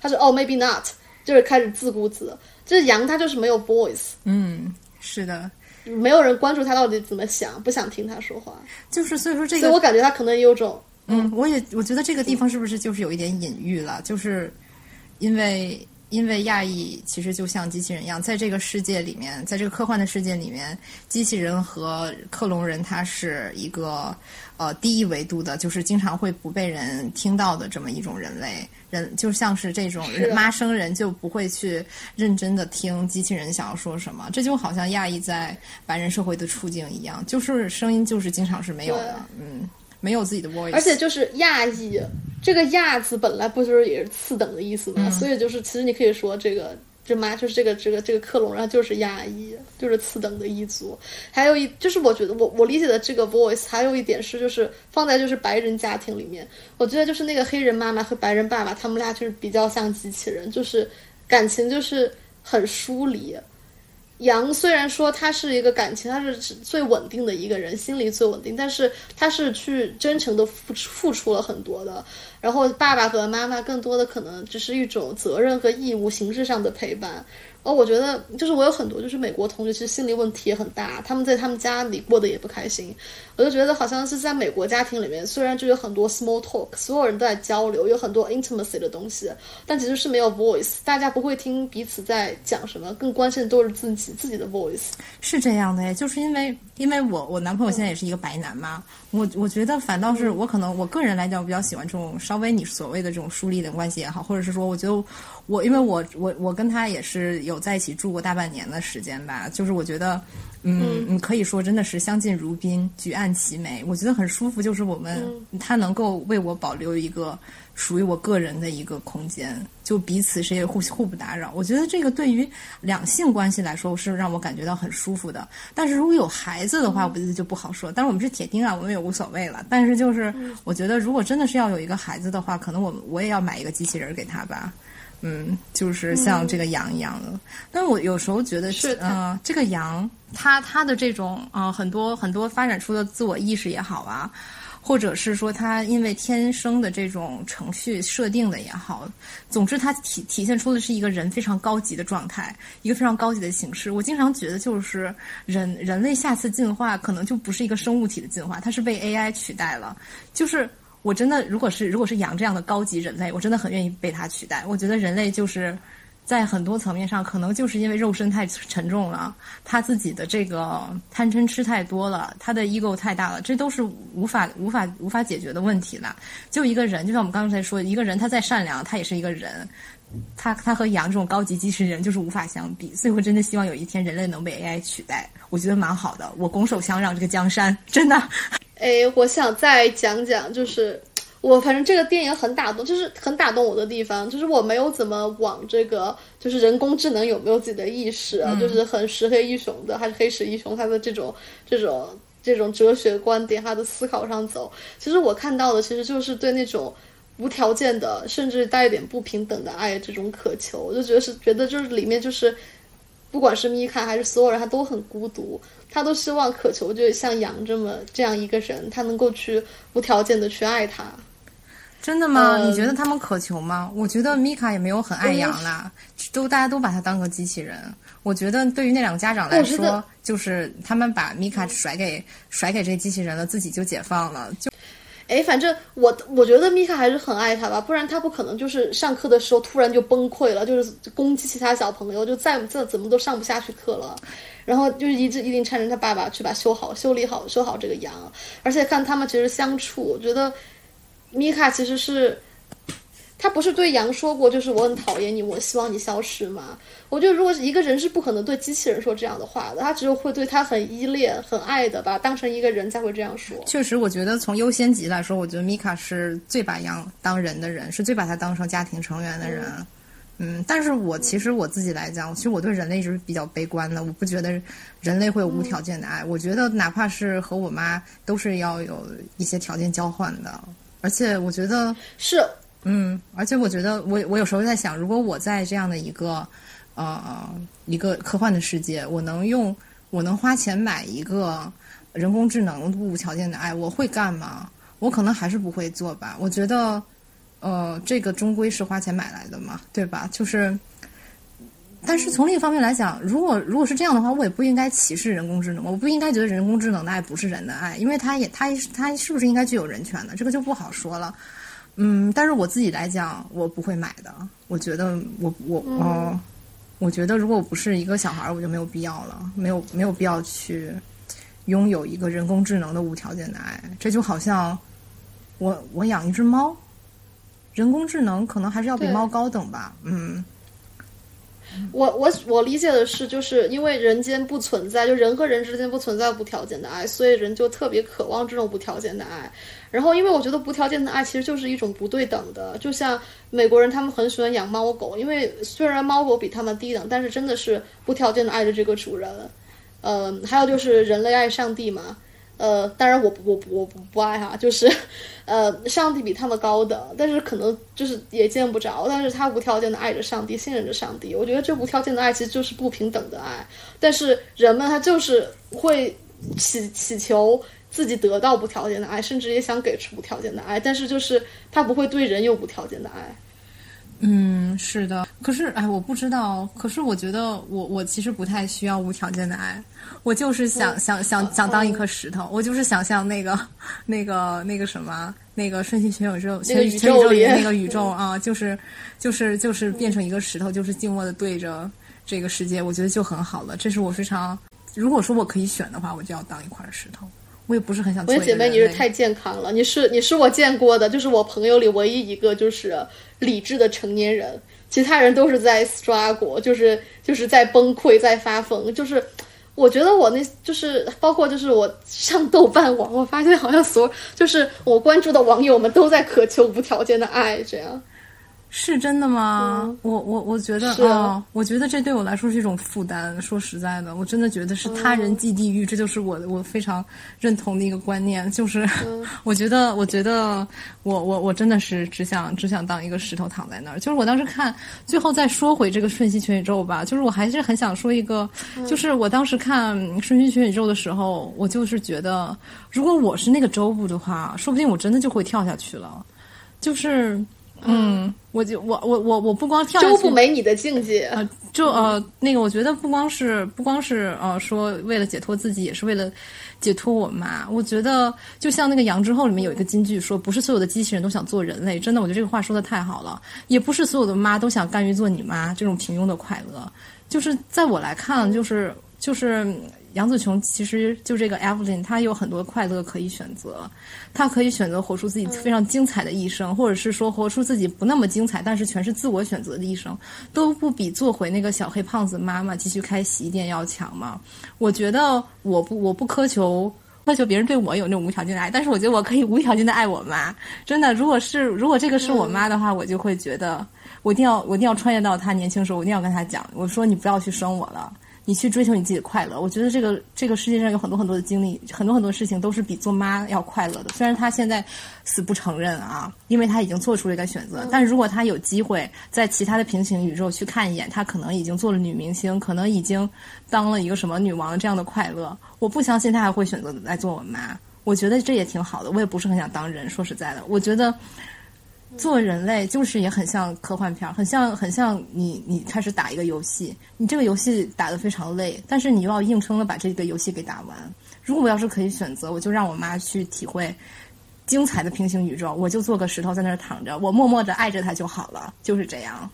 他说 oh maybe not， 就是开始自顾自。就是杨他就是没有 voice， 嗯，是的，没有人关注他到底怎么想，不想听他说话，就是所以说这个，所以我感觉他可能也有种。我觉得这个地方是不是就是有一点隐喻了？就是因为亚裔其实就像机器人一样，在这个世界里面，在这个科幻的世界里面，机器人和克隆人它是一个低一维度的，就是经常会不被人听到的这么一种人类。人就像是这种妈生人就不会去认真的听机器人想要说什么，这就好像亚裔在白人社会的处境一样，就是声音就是经常是没有的，没有自己的 voice。 而且就是亚裔这个亚字本来不就是也是次等的意思吗？所以就是其实你可以说这妈就是这个克隆人就是亚裔，就是次等的一族。还有一就是我觉得我理解的这个 voice 还有一点是就是放在就是白人家庭里面，我觉得就是那个黑人妈妈和白人爸爸他们俩就是比较像机器人，就是感情就是很疏离。杨虽然说他是一个感情他是最稳定的一个人，心理最稳定，但是他是去真诚的付出了很多的。然后爸爸和妈妈更多的可能只是一种责任和义务形式上的陪伴。然后我觉得就是我有很多就是美国同学其实心理问题也很大，他们在他们家里过得也不开心。我就觉得好像是在美国家庭里面，虽然就有很多 small talk， 所有人都在交流，有很多 intimacy 的东西，但其实是没有 voice， 大家不会听彼此在讲什么，更关心的都是自己的 voice。 是这样的，就是因为我男朋友现在也是一个白男嘛，我觉得反倒是我可能我个人来讲我比较喜欢这种稍微你所谓的这种疏离的关系也好，或者是说我觉得我因为我跟他也是有在一起住过大半年的时间吧，就是我觉得可以说真的是相敬如宾，举案齐眉，我觉得很舒服。就是我们他能够为我保留一个属于我个人的一个空间，就彼此谁也互不打扰。我觉得这个对于两性关系来说是让我感觉到很舒服的。但是如果有孩子的话，我觉得就不好说。但是我们是铁钉啊，我们也无所谓了。但是就是我觉得，如果真的是要有一个孩子的话，可能我也要买一个机器人给他吧。就是像这个羊一样的。但我有时候觉得是这个羊他的这种很多很多发展出的自我意识也好啊，或者是说他因为天生的这种程序设定的也好，总之他体现出的是一个人非常高级的状态，一个非常高级的形式。我经常觉得就是人类下次进化可能就不是一个生物体的进化，它是被 AI 取代了。就是我真的如果是羊这样的高级人类，我真的很愿意被他取代。我觉得人类就是在很多层面上可能就是因为肉身太沉重了，他自己的这个贪嗔痴太多了，他的 ego 太大了，这都是无法解决的问题了。就一个人，就像我们刚才说，一个人他再善良他也是一个人，他和羊这种高级机器人就是无法相比。所以我真的希望有一天人类能被 AI 取代，我觉得蛮好的，我拱手相让这个江山，真的。我想再讲讲，就是我反正这个电影很打动，就是很打动我的地方，就是我没有怎么往这个就是人工智能有没有自己的意识啊，就是很石黑一雄的，还是黑石一雄他的这种哲学观点，他的思考上走。其实我看到的其实就是对那种无条件的，甚至带一点不平等的爱这种渴求，我就觉得就是里面就是不管是米卡还是所有人，他都很孤独。他都希望渴求就像羊这样一个人，他能够去无条件的去爱他。真的吗？你觉得他们渴求吗？我觉得米卡也没有很爱羊啦，大家都把他当个机器人。我觉得对于那两个家长来说，就是他们把米卡甩给这机器人了，自己就解放了。就反正我觉得米卡还是很爱他吧，不然他不可能就是上课的时候突然就崩溃了，就是攻击其他小朋友，就再怎么都上不下去课了。然后就是一定缠着他爸爸去把修理好这个羊。而且看他们其实相处，我觉得米卡其实是他不是对羊说过就是我很讨厌你，我希望你消失吗？我觉得如果一个人是不可能对机器人说这样的话的，他只有会对他很依恋很爱的吧，当成一个人才会这样说。确实我觉得从优先级来说，我觉得米卡是最把羊当人的人，是最把他当成家庭成员的人。但是我其实我自己来讲，其实我对人类是比较悲观的，我不觉得人类会有无条件的爱，我觉得哪怕是和我妈都是要有一些条件交换的。而且我觉得是，而且我觉得我有时候在想，如果我在这样的一个科幻的世界，我能花钱买一个人工智能无条件的爱，我会干吗？我可能还是不会做吧。我觉得。这个终归是花钱买来的嘛，对吧？就是，但是从另一方面来讲，如果是这样的话，我也不应该歧视人工智能，我不应该觉得人工智能的爱不是人的爱，因为它是不是应该具有人权呢？这个就不好说了。但是我自己来讲，我不会买的。我觉得我觉得如果我不是一个小孩，我就没有必要了，没有必要去拥有一个人工智能的无条件的爱。这就好像我养一只猫。人工智能可能还是要比猫高等吧。我理解的是，就是因为人间不存在，就人和人之间不存在无条件的爱，所以人就特别渴望这种无条件的爱。然后因为我觉得无条件的爱其实就是一种不对等的，就像美国人他们很喜欢养猫狗，因为虽然猫狗比他们低等，但是真的是无条件的爱着这个主人。还有就是人类爱上帝嘛。当然我不爱哈，就是，上帝比他们高的，但是可能就是也见不着，但是他无条件的爱着上帝，信任着上帝。我觉得这无条件的爱其实就是不平等的爱，但是人们他就是会祈求自己得到无条件的爱，甚至也想给出无条件的爱，但是就是他不会对人有无条件的爱。是的。可是我不知道，可是我觉得我其实不太需要无条件的爱，我就是想当一颗石头，我就是想像那个什么那个瞬息全宇宙里那个宇宙啊，就是变成一个石头，就是静默的对着这个世界，我觉得就很好了。这是我非常，如果说我可以选的话，我就要当一块石头。我也不是很想做。我的姐妹，你是太健康了，你是我见过的，就是我朋友里唯一一个就是理智的成年人，其他人都是在 struggle， 就是在崩溃，在发疯。就是我觉得我那就是包括就是我上豆瓣网，我发现好像就是我关注的网友们都在渴求无条件的爱，这样是真的吗？我觉得我觉得这对我来说是一种负担。说实在的，我真的觉得是他人即地狱，这就是我非常认同的一个观念。就是我觉得我真的是只想当一个石头躺在那儿。就是我当时看，最后再说回这个瞬息全宇宙吧，就是我还是很想说一个，就是我当时看瞬息全宇宙的时候，我就是觉得如果我是那个Jobu的话，说不定我真的就会跳下去了。就是我不光跳下去，Jobu没你的境界。我觉得不光是说为了解脱自己，也是为了解脱我妈。我觉得就像那个《羊之后》里面有一个金句说，不是所有的机器人都想做人类。真的，我觉得这个话说的太好了。也不是所有的妈都想甘于做你妈这种平庸的快乐。就是在我来看，就是。杨紫琼其实就这个 Evelyn， 她有很多快乐可以选择，她可以选择活出自己非常精彩的一生，或者是说活出自己不那么精彩，但是全是自我选择的一生，都不比做回那个小黑胖子妈妈继续开洗衣店要强嘛。我觉得我不苛求别人对我有那种无条件的爱，但是我觉得我可以无条件的爱我妈。真的，如果这个是我妈的话，我就会觉得我一定要穿越到她年轻的时候，我一定要跟她讲，我说你不要去生我了。你去追求你自己的快乐。我觉得这个世界上有很多很多的经历，很多很多事情都是比做妈要快乐的。虽然她现在死不承认啊，因为她已经做出了一个选择，但如果她有机会在其他的平行宇宙去看一眼，她可能已经做了女明星，可能已经当了一个什么女王，这样的快乐，我不相信她还会选择来做我妈。我觉得这也挺好的。我也不是很想当人，说实在的，我觉得做人类就是也很像科幻片，很像你开始打一个游戏，你这个游戏打得非常累，但是你又要硬撑的把这个游戏给打完。如果我要是可以选择，我就让我妈去体会精彩的平行宇宙，我就做个石头在那儿躺着，我默默的爱着她就好了，就是这样。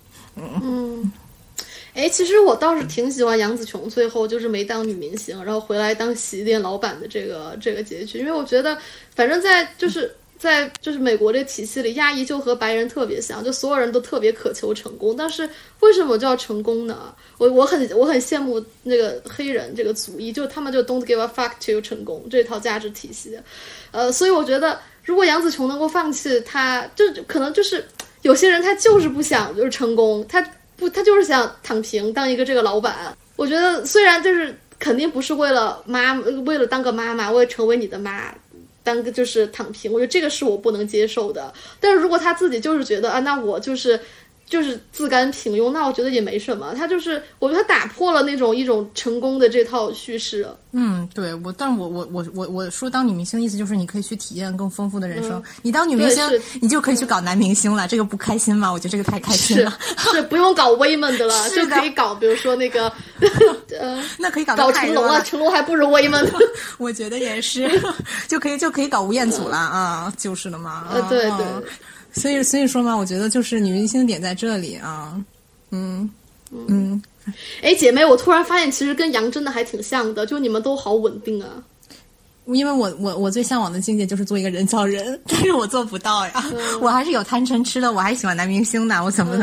其实我倒是挺喜欢杨紫琼最后就是没当女明星，然后回来当洗衣店老板的这个结局，因为我觉得反正在就是在就是美国这体系里，亚裔就和白人特别像，就所有人都特别渴求成功，但是为什么就要成功呢？我很羡慕那个黑人这个族裔，就他们就 don't give a fuck to 成功这套价值体系，所以我觉得如果杨紫琼能够放弃他，就可能就是有些人他就是不想就是成功，他就是想躺平当一个这个老板。我觉得虽然就是肯定不是为了当个妈妈，为了成为你的妈。当个就是躺平，我觉得这个是我不能接受的。但是如果他自己就是觉得啊，那我就是自甘平庸，那我觉得也没什么。他就是我觉得他打破了那种一种成功的这套叙事。嗯，对我，但是我说当女明星的意思就是你可以去体验更丰富的人生。你当女明星，你就可以去搞男明星了，这个不开心吗？我觉得这个太开心了，是不用搞 Waymond 了，就可以搞，比如说那个那可以搞成龙啊，成龙还不如 Waymond， 我觉得也是，就可以搞吴彦祖了啊，就是了嘛。对对。所以说嘛，我觉得就是女明星点在这里啊，嗯，哎，姐妹，我突然发现其实跟杨真的还挺像的，就你们都好稳定啊。因为我最向往的境界就是做一个人造人，但是我做不到呀，我还是有贪嗔痴的，我还喜欢男明星呢，我怎么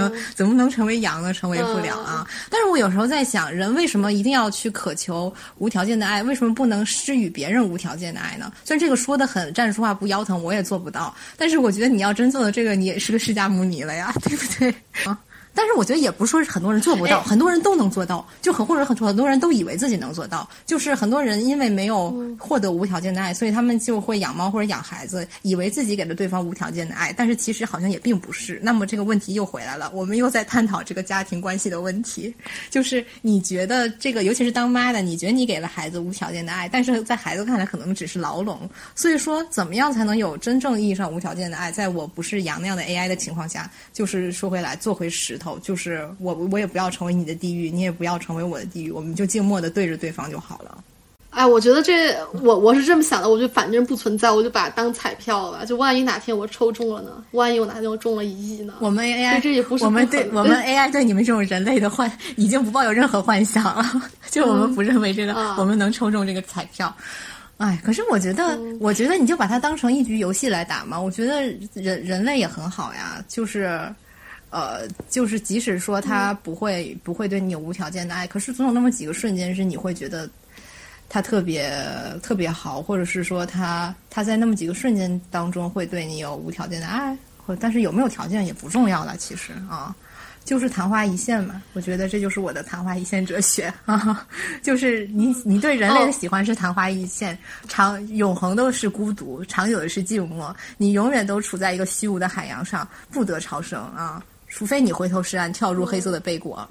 能成为羊呢？成为不了啊！但是我有时候在想，人为什么一定要去渴求无条件的爱？为什么不能施予别人无条件的爱呢？虽然这个说的很站着说话不腰疼，我也做不到，但是我觉得你要真做的这个，你也是个释迦牟尼了呀，对不对？啊！但是我觉得也不是说很多人做不到，很多人都能做到，就很多人都以为自己能做到，就是很多人因为没有获得无条件的爱，所以他们就会养猫或者养孩子，以为自己给了对方无条件的爱，但是其实好像也并不是。那么这个问题又回来了，我们又在探讨这个家庭关系的问题，就是你觉得这个，尤其是当妈的，你觉得你给了孩子无条件的爱，但是在孩子看来可能只是牢笼。所以说怎么样才能有真正意义上无条件的爱？在我不是羊那样的 AI 的情况下，就是说回来做回石头，就是我也不要成为你的地狱，你也不要成为我的地狱，我们就静默的对着对方就好了。哎，我觉得这我是这么想的，我就反正不存在，我就把它当彩票吧。就万一哪天我抽中了呢？万一我哪天我中了1亿呢？我们 AI 这也不是我们 AI 对你们这种人类的已经不抱有任何幻想了，就我们不认为这个我们能抽中这个彩票。哎，可是我觉得你就把它当成一局游戏来打嘛。我觉得人类也很好呀，就是。就是即使说他不会对你有无条件的爱，可是总有那么几个瞬间是你会觉得他特别特别好，或者是说他在那么几个瞬间当中会对你有无条件的爱，但是有没有条件也不重要了，其实啊，就是昙花一现嘛。我觉得这就是我的昙花一现哲学啊，就是你对人类的喜欢是昙花一现，永恒都是孤独，长久的是寂寞，你永远都处在一个虚无的海洋上，不得超生啊。除非你回头是岸，跳入黑色的背锅。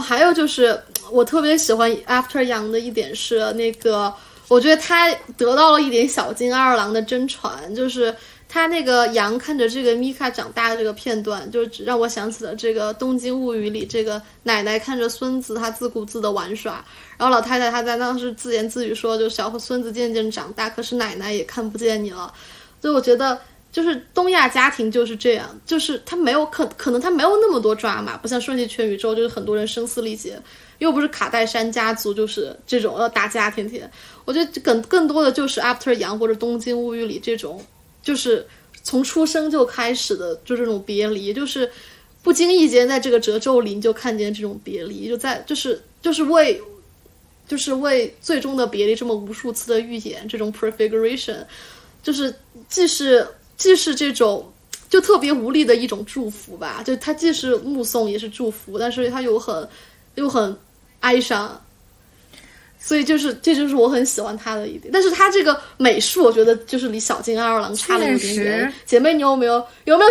还有就是我特别喜欢 After Young 的一点是那个，我觉得他得到了一点小津安二郎的真传，就是他那个羊看着这个米卡长大的这个片段，就让我想起了这个《东京物语》里这个奶奶看着孙子他自顾自的玩耍，然后老太太她在当时自言自语说，就小孙子渐渐长大，可是奶奶也看不见你了。所以我觉得就是东亚家庭就是这样，就是他没有可能他没有那么多抓马，不像瞬息全宇宙就是很多人声嘶力竭，又不是卡戴珊家族就是这种要打架天天。我觉得更多的就是 After Young 或者《东京物语》里这种，就是从出生就开始的就这种别离，就是不经意间在这个褶皱里你就看见这种别离，就是为最终的别离这么无数次的预演，这种 prefiguration 就是既是这种就特别无力的一种祝福吧，就它既是目送也是祝福，但是它又很哀伤，所以这就是我很喜欢他的一点。但是他这个美术我觉得就是离小津安二郎差了一点点。姐妹，你有没有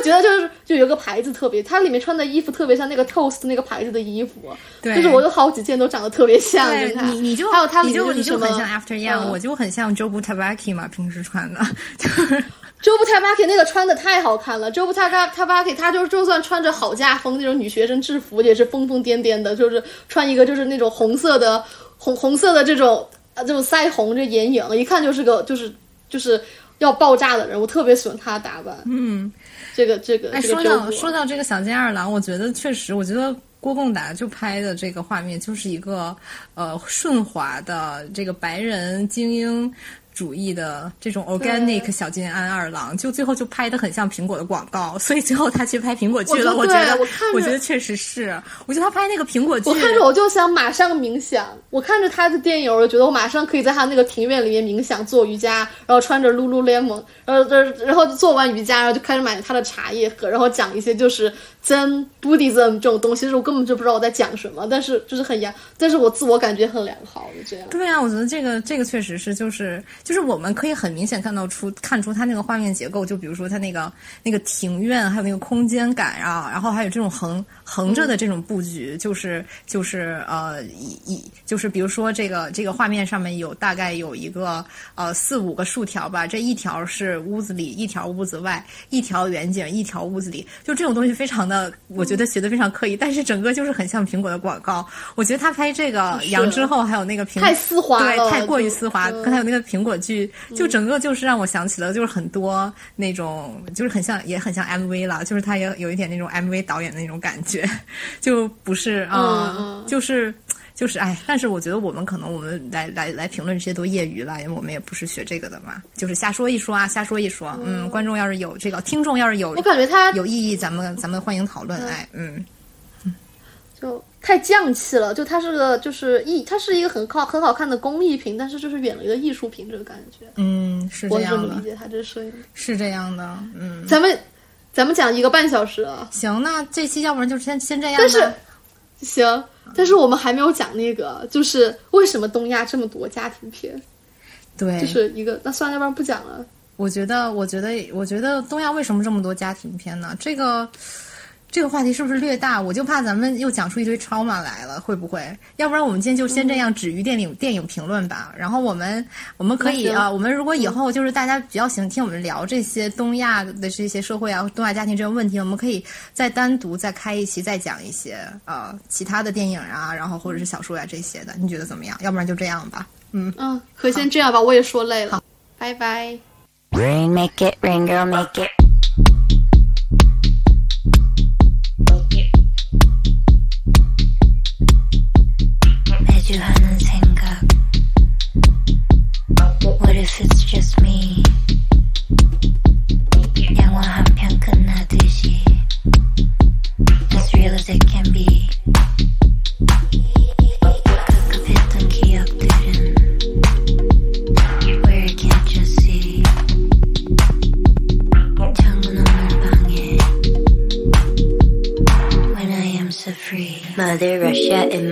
觉得就有个牌子特别，他里面穿的衣服特别像那个 Toast 那个牌子的衣服，就是我有好几件都长得特别像。对，你就还有他里面就是什么，你就很像 After Young，我就很像 Jobu Tabaki 嘛，平时穿的就是。Jobu Tabaki 那个穿的太好看了， Jobu Tabaki 他就算穿着好嫁风那种女学生制服也是疯疯癫癫的，就是穿一个就是那种红色的这种腮红，这眼影一看就是个就是要爆炸的人，我特别喜欢他的打扮。哎，说到这个小津安二郎，我觉得确实，我觉得郭共达就拍的这个画面就是一个顺滑的这个白人精英主义的这种 organic 小金安二郎，就最后就拍得很像苹果的广告，所以最后他去拍苹果剧了。我觉得确实是，我觉得他拍那个苹果剧，我看着我就想马上冥想，我看着他的电影，我就觉得我马上可以在他那个庭院里面冥想做瑜伽，然后穿着 Lululemon， 然后做完瑜伽，然后就开始买他的茶叶喝，然后讲一些就是Zen Buddhism 这种东西，就是我根本就不知道我在讲什么，但是就是很严，但是我自我感觉很良好，就这样。对啊，我觉得这个确实是，就是我们可以很明显看出它那个画面结构，就比如说它那个庭院，还有那个空间感啊，然后还有这种横着的这种布局，就是比如说这个画面上面有大概有一个4-5个竖条吧，这一条是屋子里，一条屋子外，一条远景，一条屋子里，就这种东西非常的。我觉得学得非常刻意，但是整个就是很像苹果的广告。我觉得他拍这个羊之后，还有那个苹果太丝滑了，对，太过于丝滑。跟他有那个苹果剧，就整个就是让我想起了，就是很多那种，就是很像，也很像 MV 了，就是他也有一点那种 MV 导演的那种感觉，就不是啊，就是哎，但是我觉得我们来评论这些都业余了，因为我们也不是学这个的嘛，就是瞎说一说。观众要是有这个，听众要是有，我感觉他有意义，咱们欢迎讨论。就太匠气了，就它是一个很好看的工艺品，但是就是远了一个艺术品这个感觉。是这样的，我理解它这摄影是这样的。咱们讲1个半小时了，行，那这期要不然就先这样。但是行。但是我们还没有讲那个，就是为什么东亚这么多家庭片？对，就是一个，那算了，要不然不讲了。我觉得东亚为什么这么多家庭片呢？这个话题是不是略大？我就怕咱们又讲出一堆trauma来了，会不会？要不然我们今天就先这样止于电影评论吧。然后我们可以啊，我们如果以后就是大家比较喜欢听我们聊这些东亚的这些社会啊、东亚家庭这种问题，我们可以再单独再开一期，再讲一些其他的电影啊，然后或者是小说啊这些的，你觉得怎么样？要不然就这样吧。可先这样吧，我也说累了，拜拜。Rain make it, rain girl make it. 하는 생각 What if it's just me 영화 한 편 끝나듯이 As real as it can be 급급했던 기억들은 Where you can't just see 창문 없는 방에 When I am so free Mother Russia in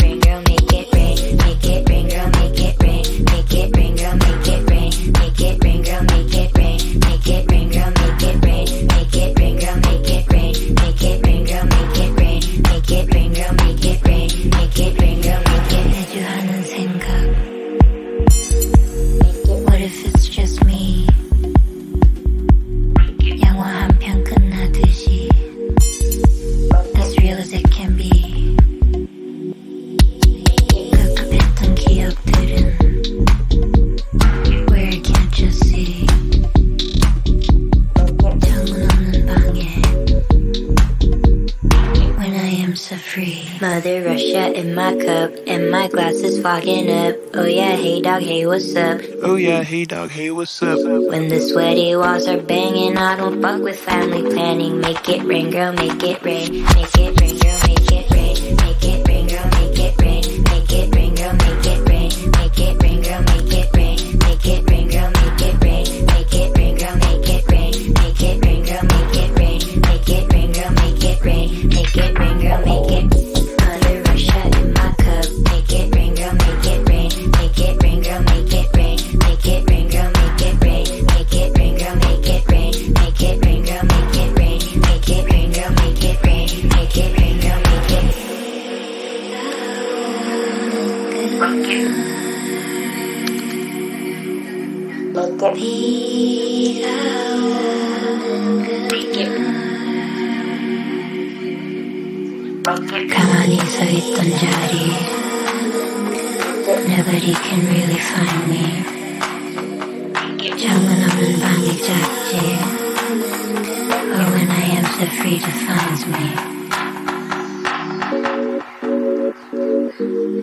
rain, girl, make it rain Make it rain, girl, make it rain Make it rain, girl, make it rain Make it rain, girl, make it rain Make it rain, girl, make it rain Make it rain, girl, make it rain Make it rain, girl, make it rain Make it rain, girl, make it rain Make it rain, girl, make it rain 해주하는 생각 What if it's just me? 영화 한 편 끝나듯이 As real as it can be 급급했던 기억들은 Where you can't just see 창문 없는 방에 When I am so free Mother Russia in my cup And my glasses fogging up Oh yeah, hey dog, hey what's up Oh yeah, hey dog, hey what's up When the sweaty walls are banging I don't fuck with family planning Make it rain, girl, make it rain Make it rain, girl, make it rain Make it rain, girl, make it rain Make it rain, girl, make it rain Make it rain, girl, make it rain Make it rain, girl, make it rain Make it rain, girl, make it rain Make it rain, girl, make it rain Make it rain, girl, make it rain Make it rain, girl, make it rain Mother Russia in my cup Make it rain, girl, make it rain Make it rain, girl, make it rain Make it rain, girl, make it rain Make it rain, girl, make it rain Make it rain, girl, make it rain Make it rain, girl, make it rain Make it rain, girl, make it Be out Make it 가만히 서 있던 자리 Nobody can really find me 창문 없는 방이 작지 free to find me.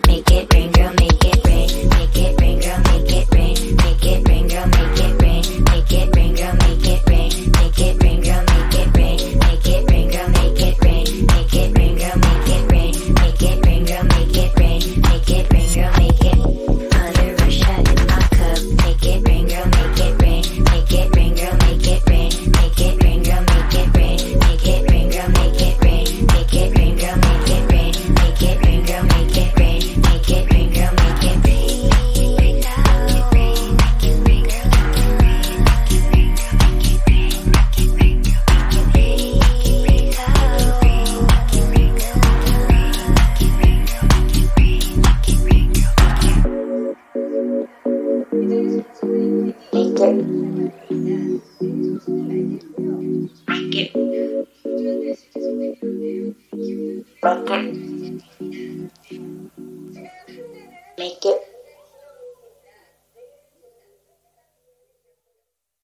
Make it rain, girl, make it rain. Make it rain, girl, make it rain. Make it rain, girl, make it rain. Make it rain, girl, make it rain. Make it rain, girl, make it rain. Make it rain, girl, make it rain. Make it rain, girl, make it rain. Make it rain, girl, make it rain. Make it rain, girl, make it rain. Under a shot in my cup. Make it rain, girl, make it rain. Make it rain, girl, make it rain. Make it rain, girl, make it rain. Thank you.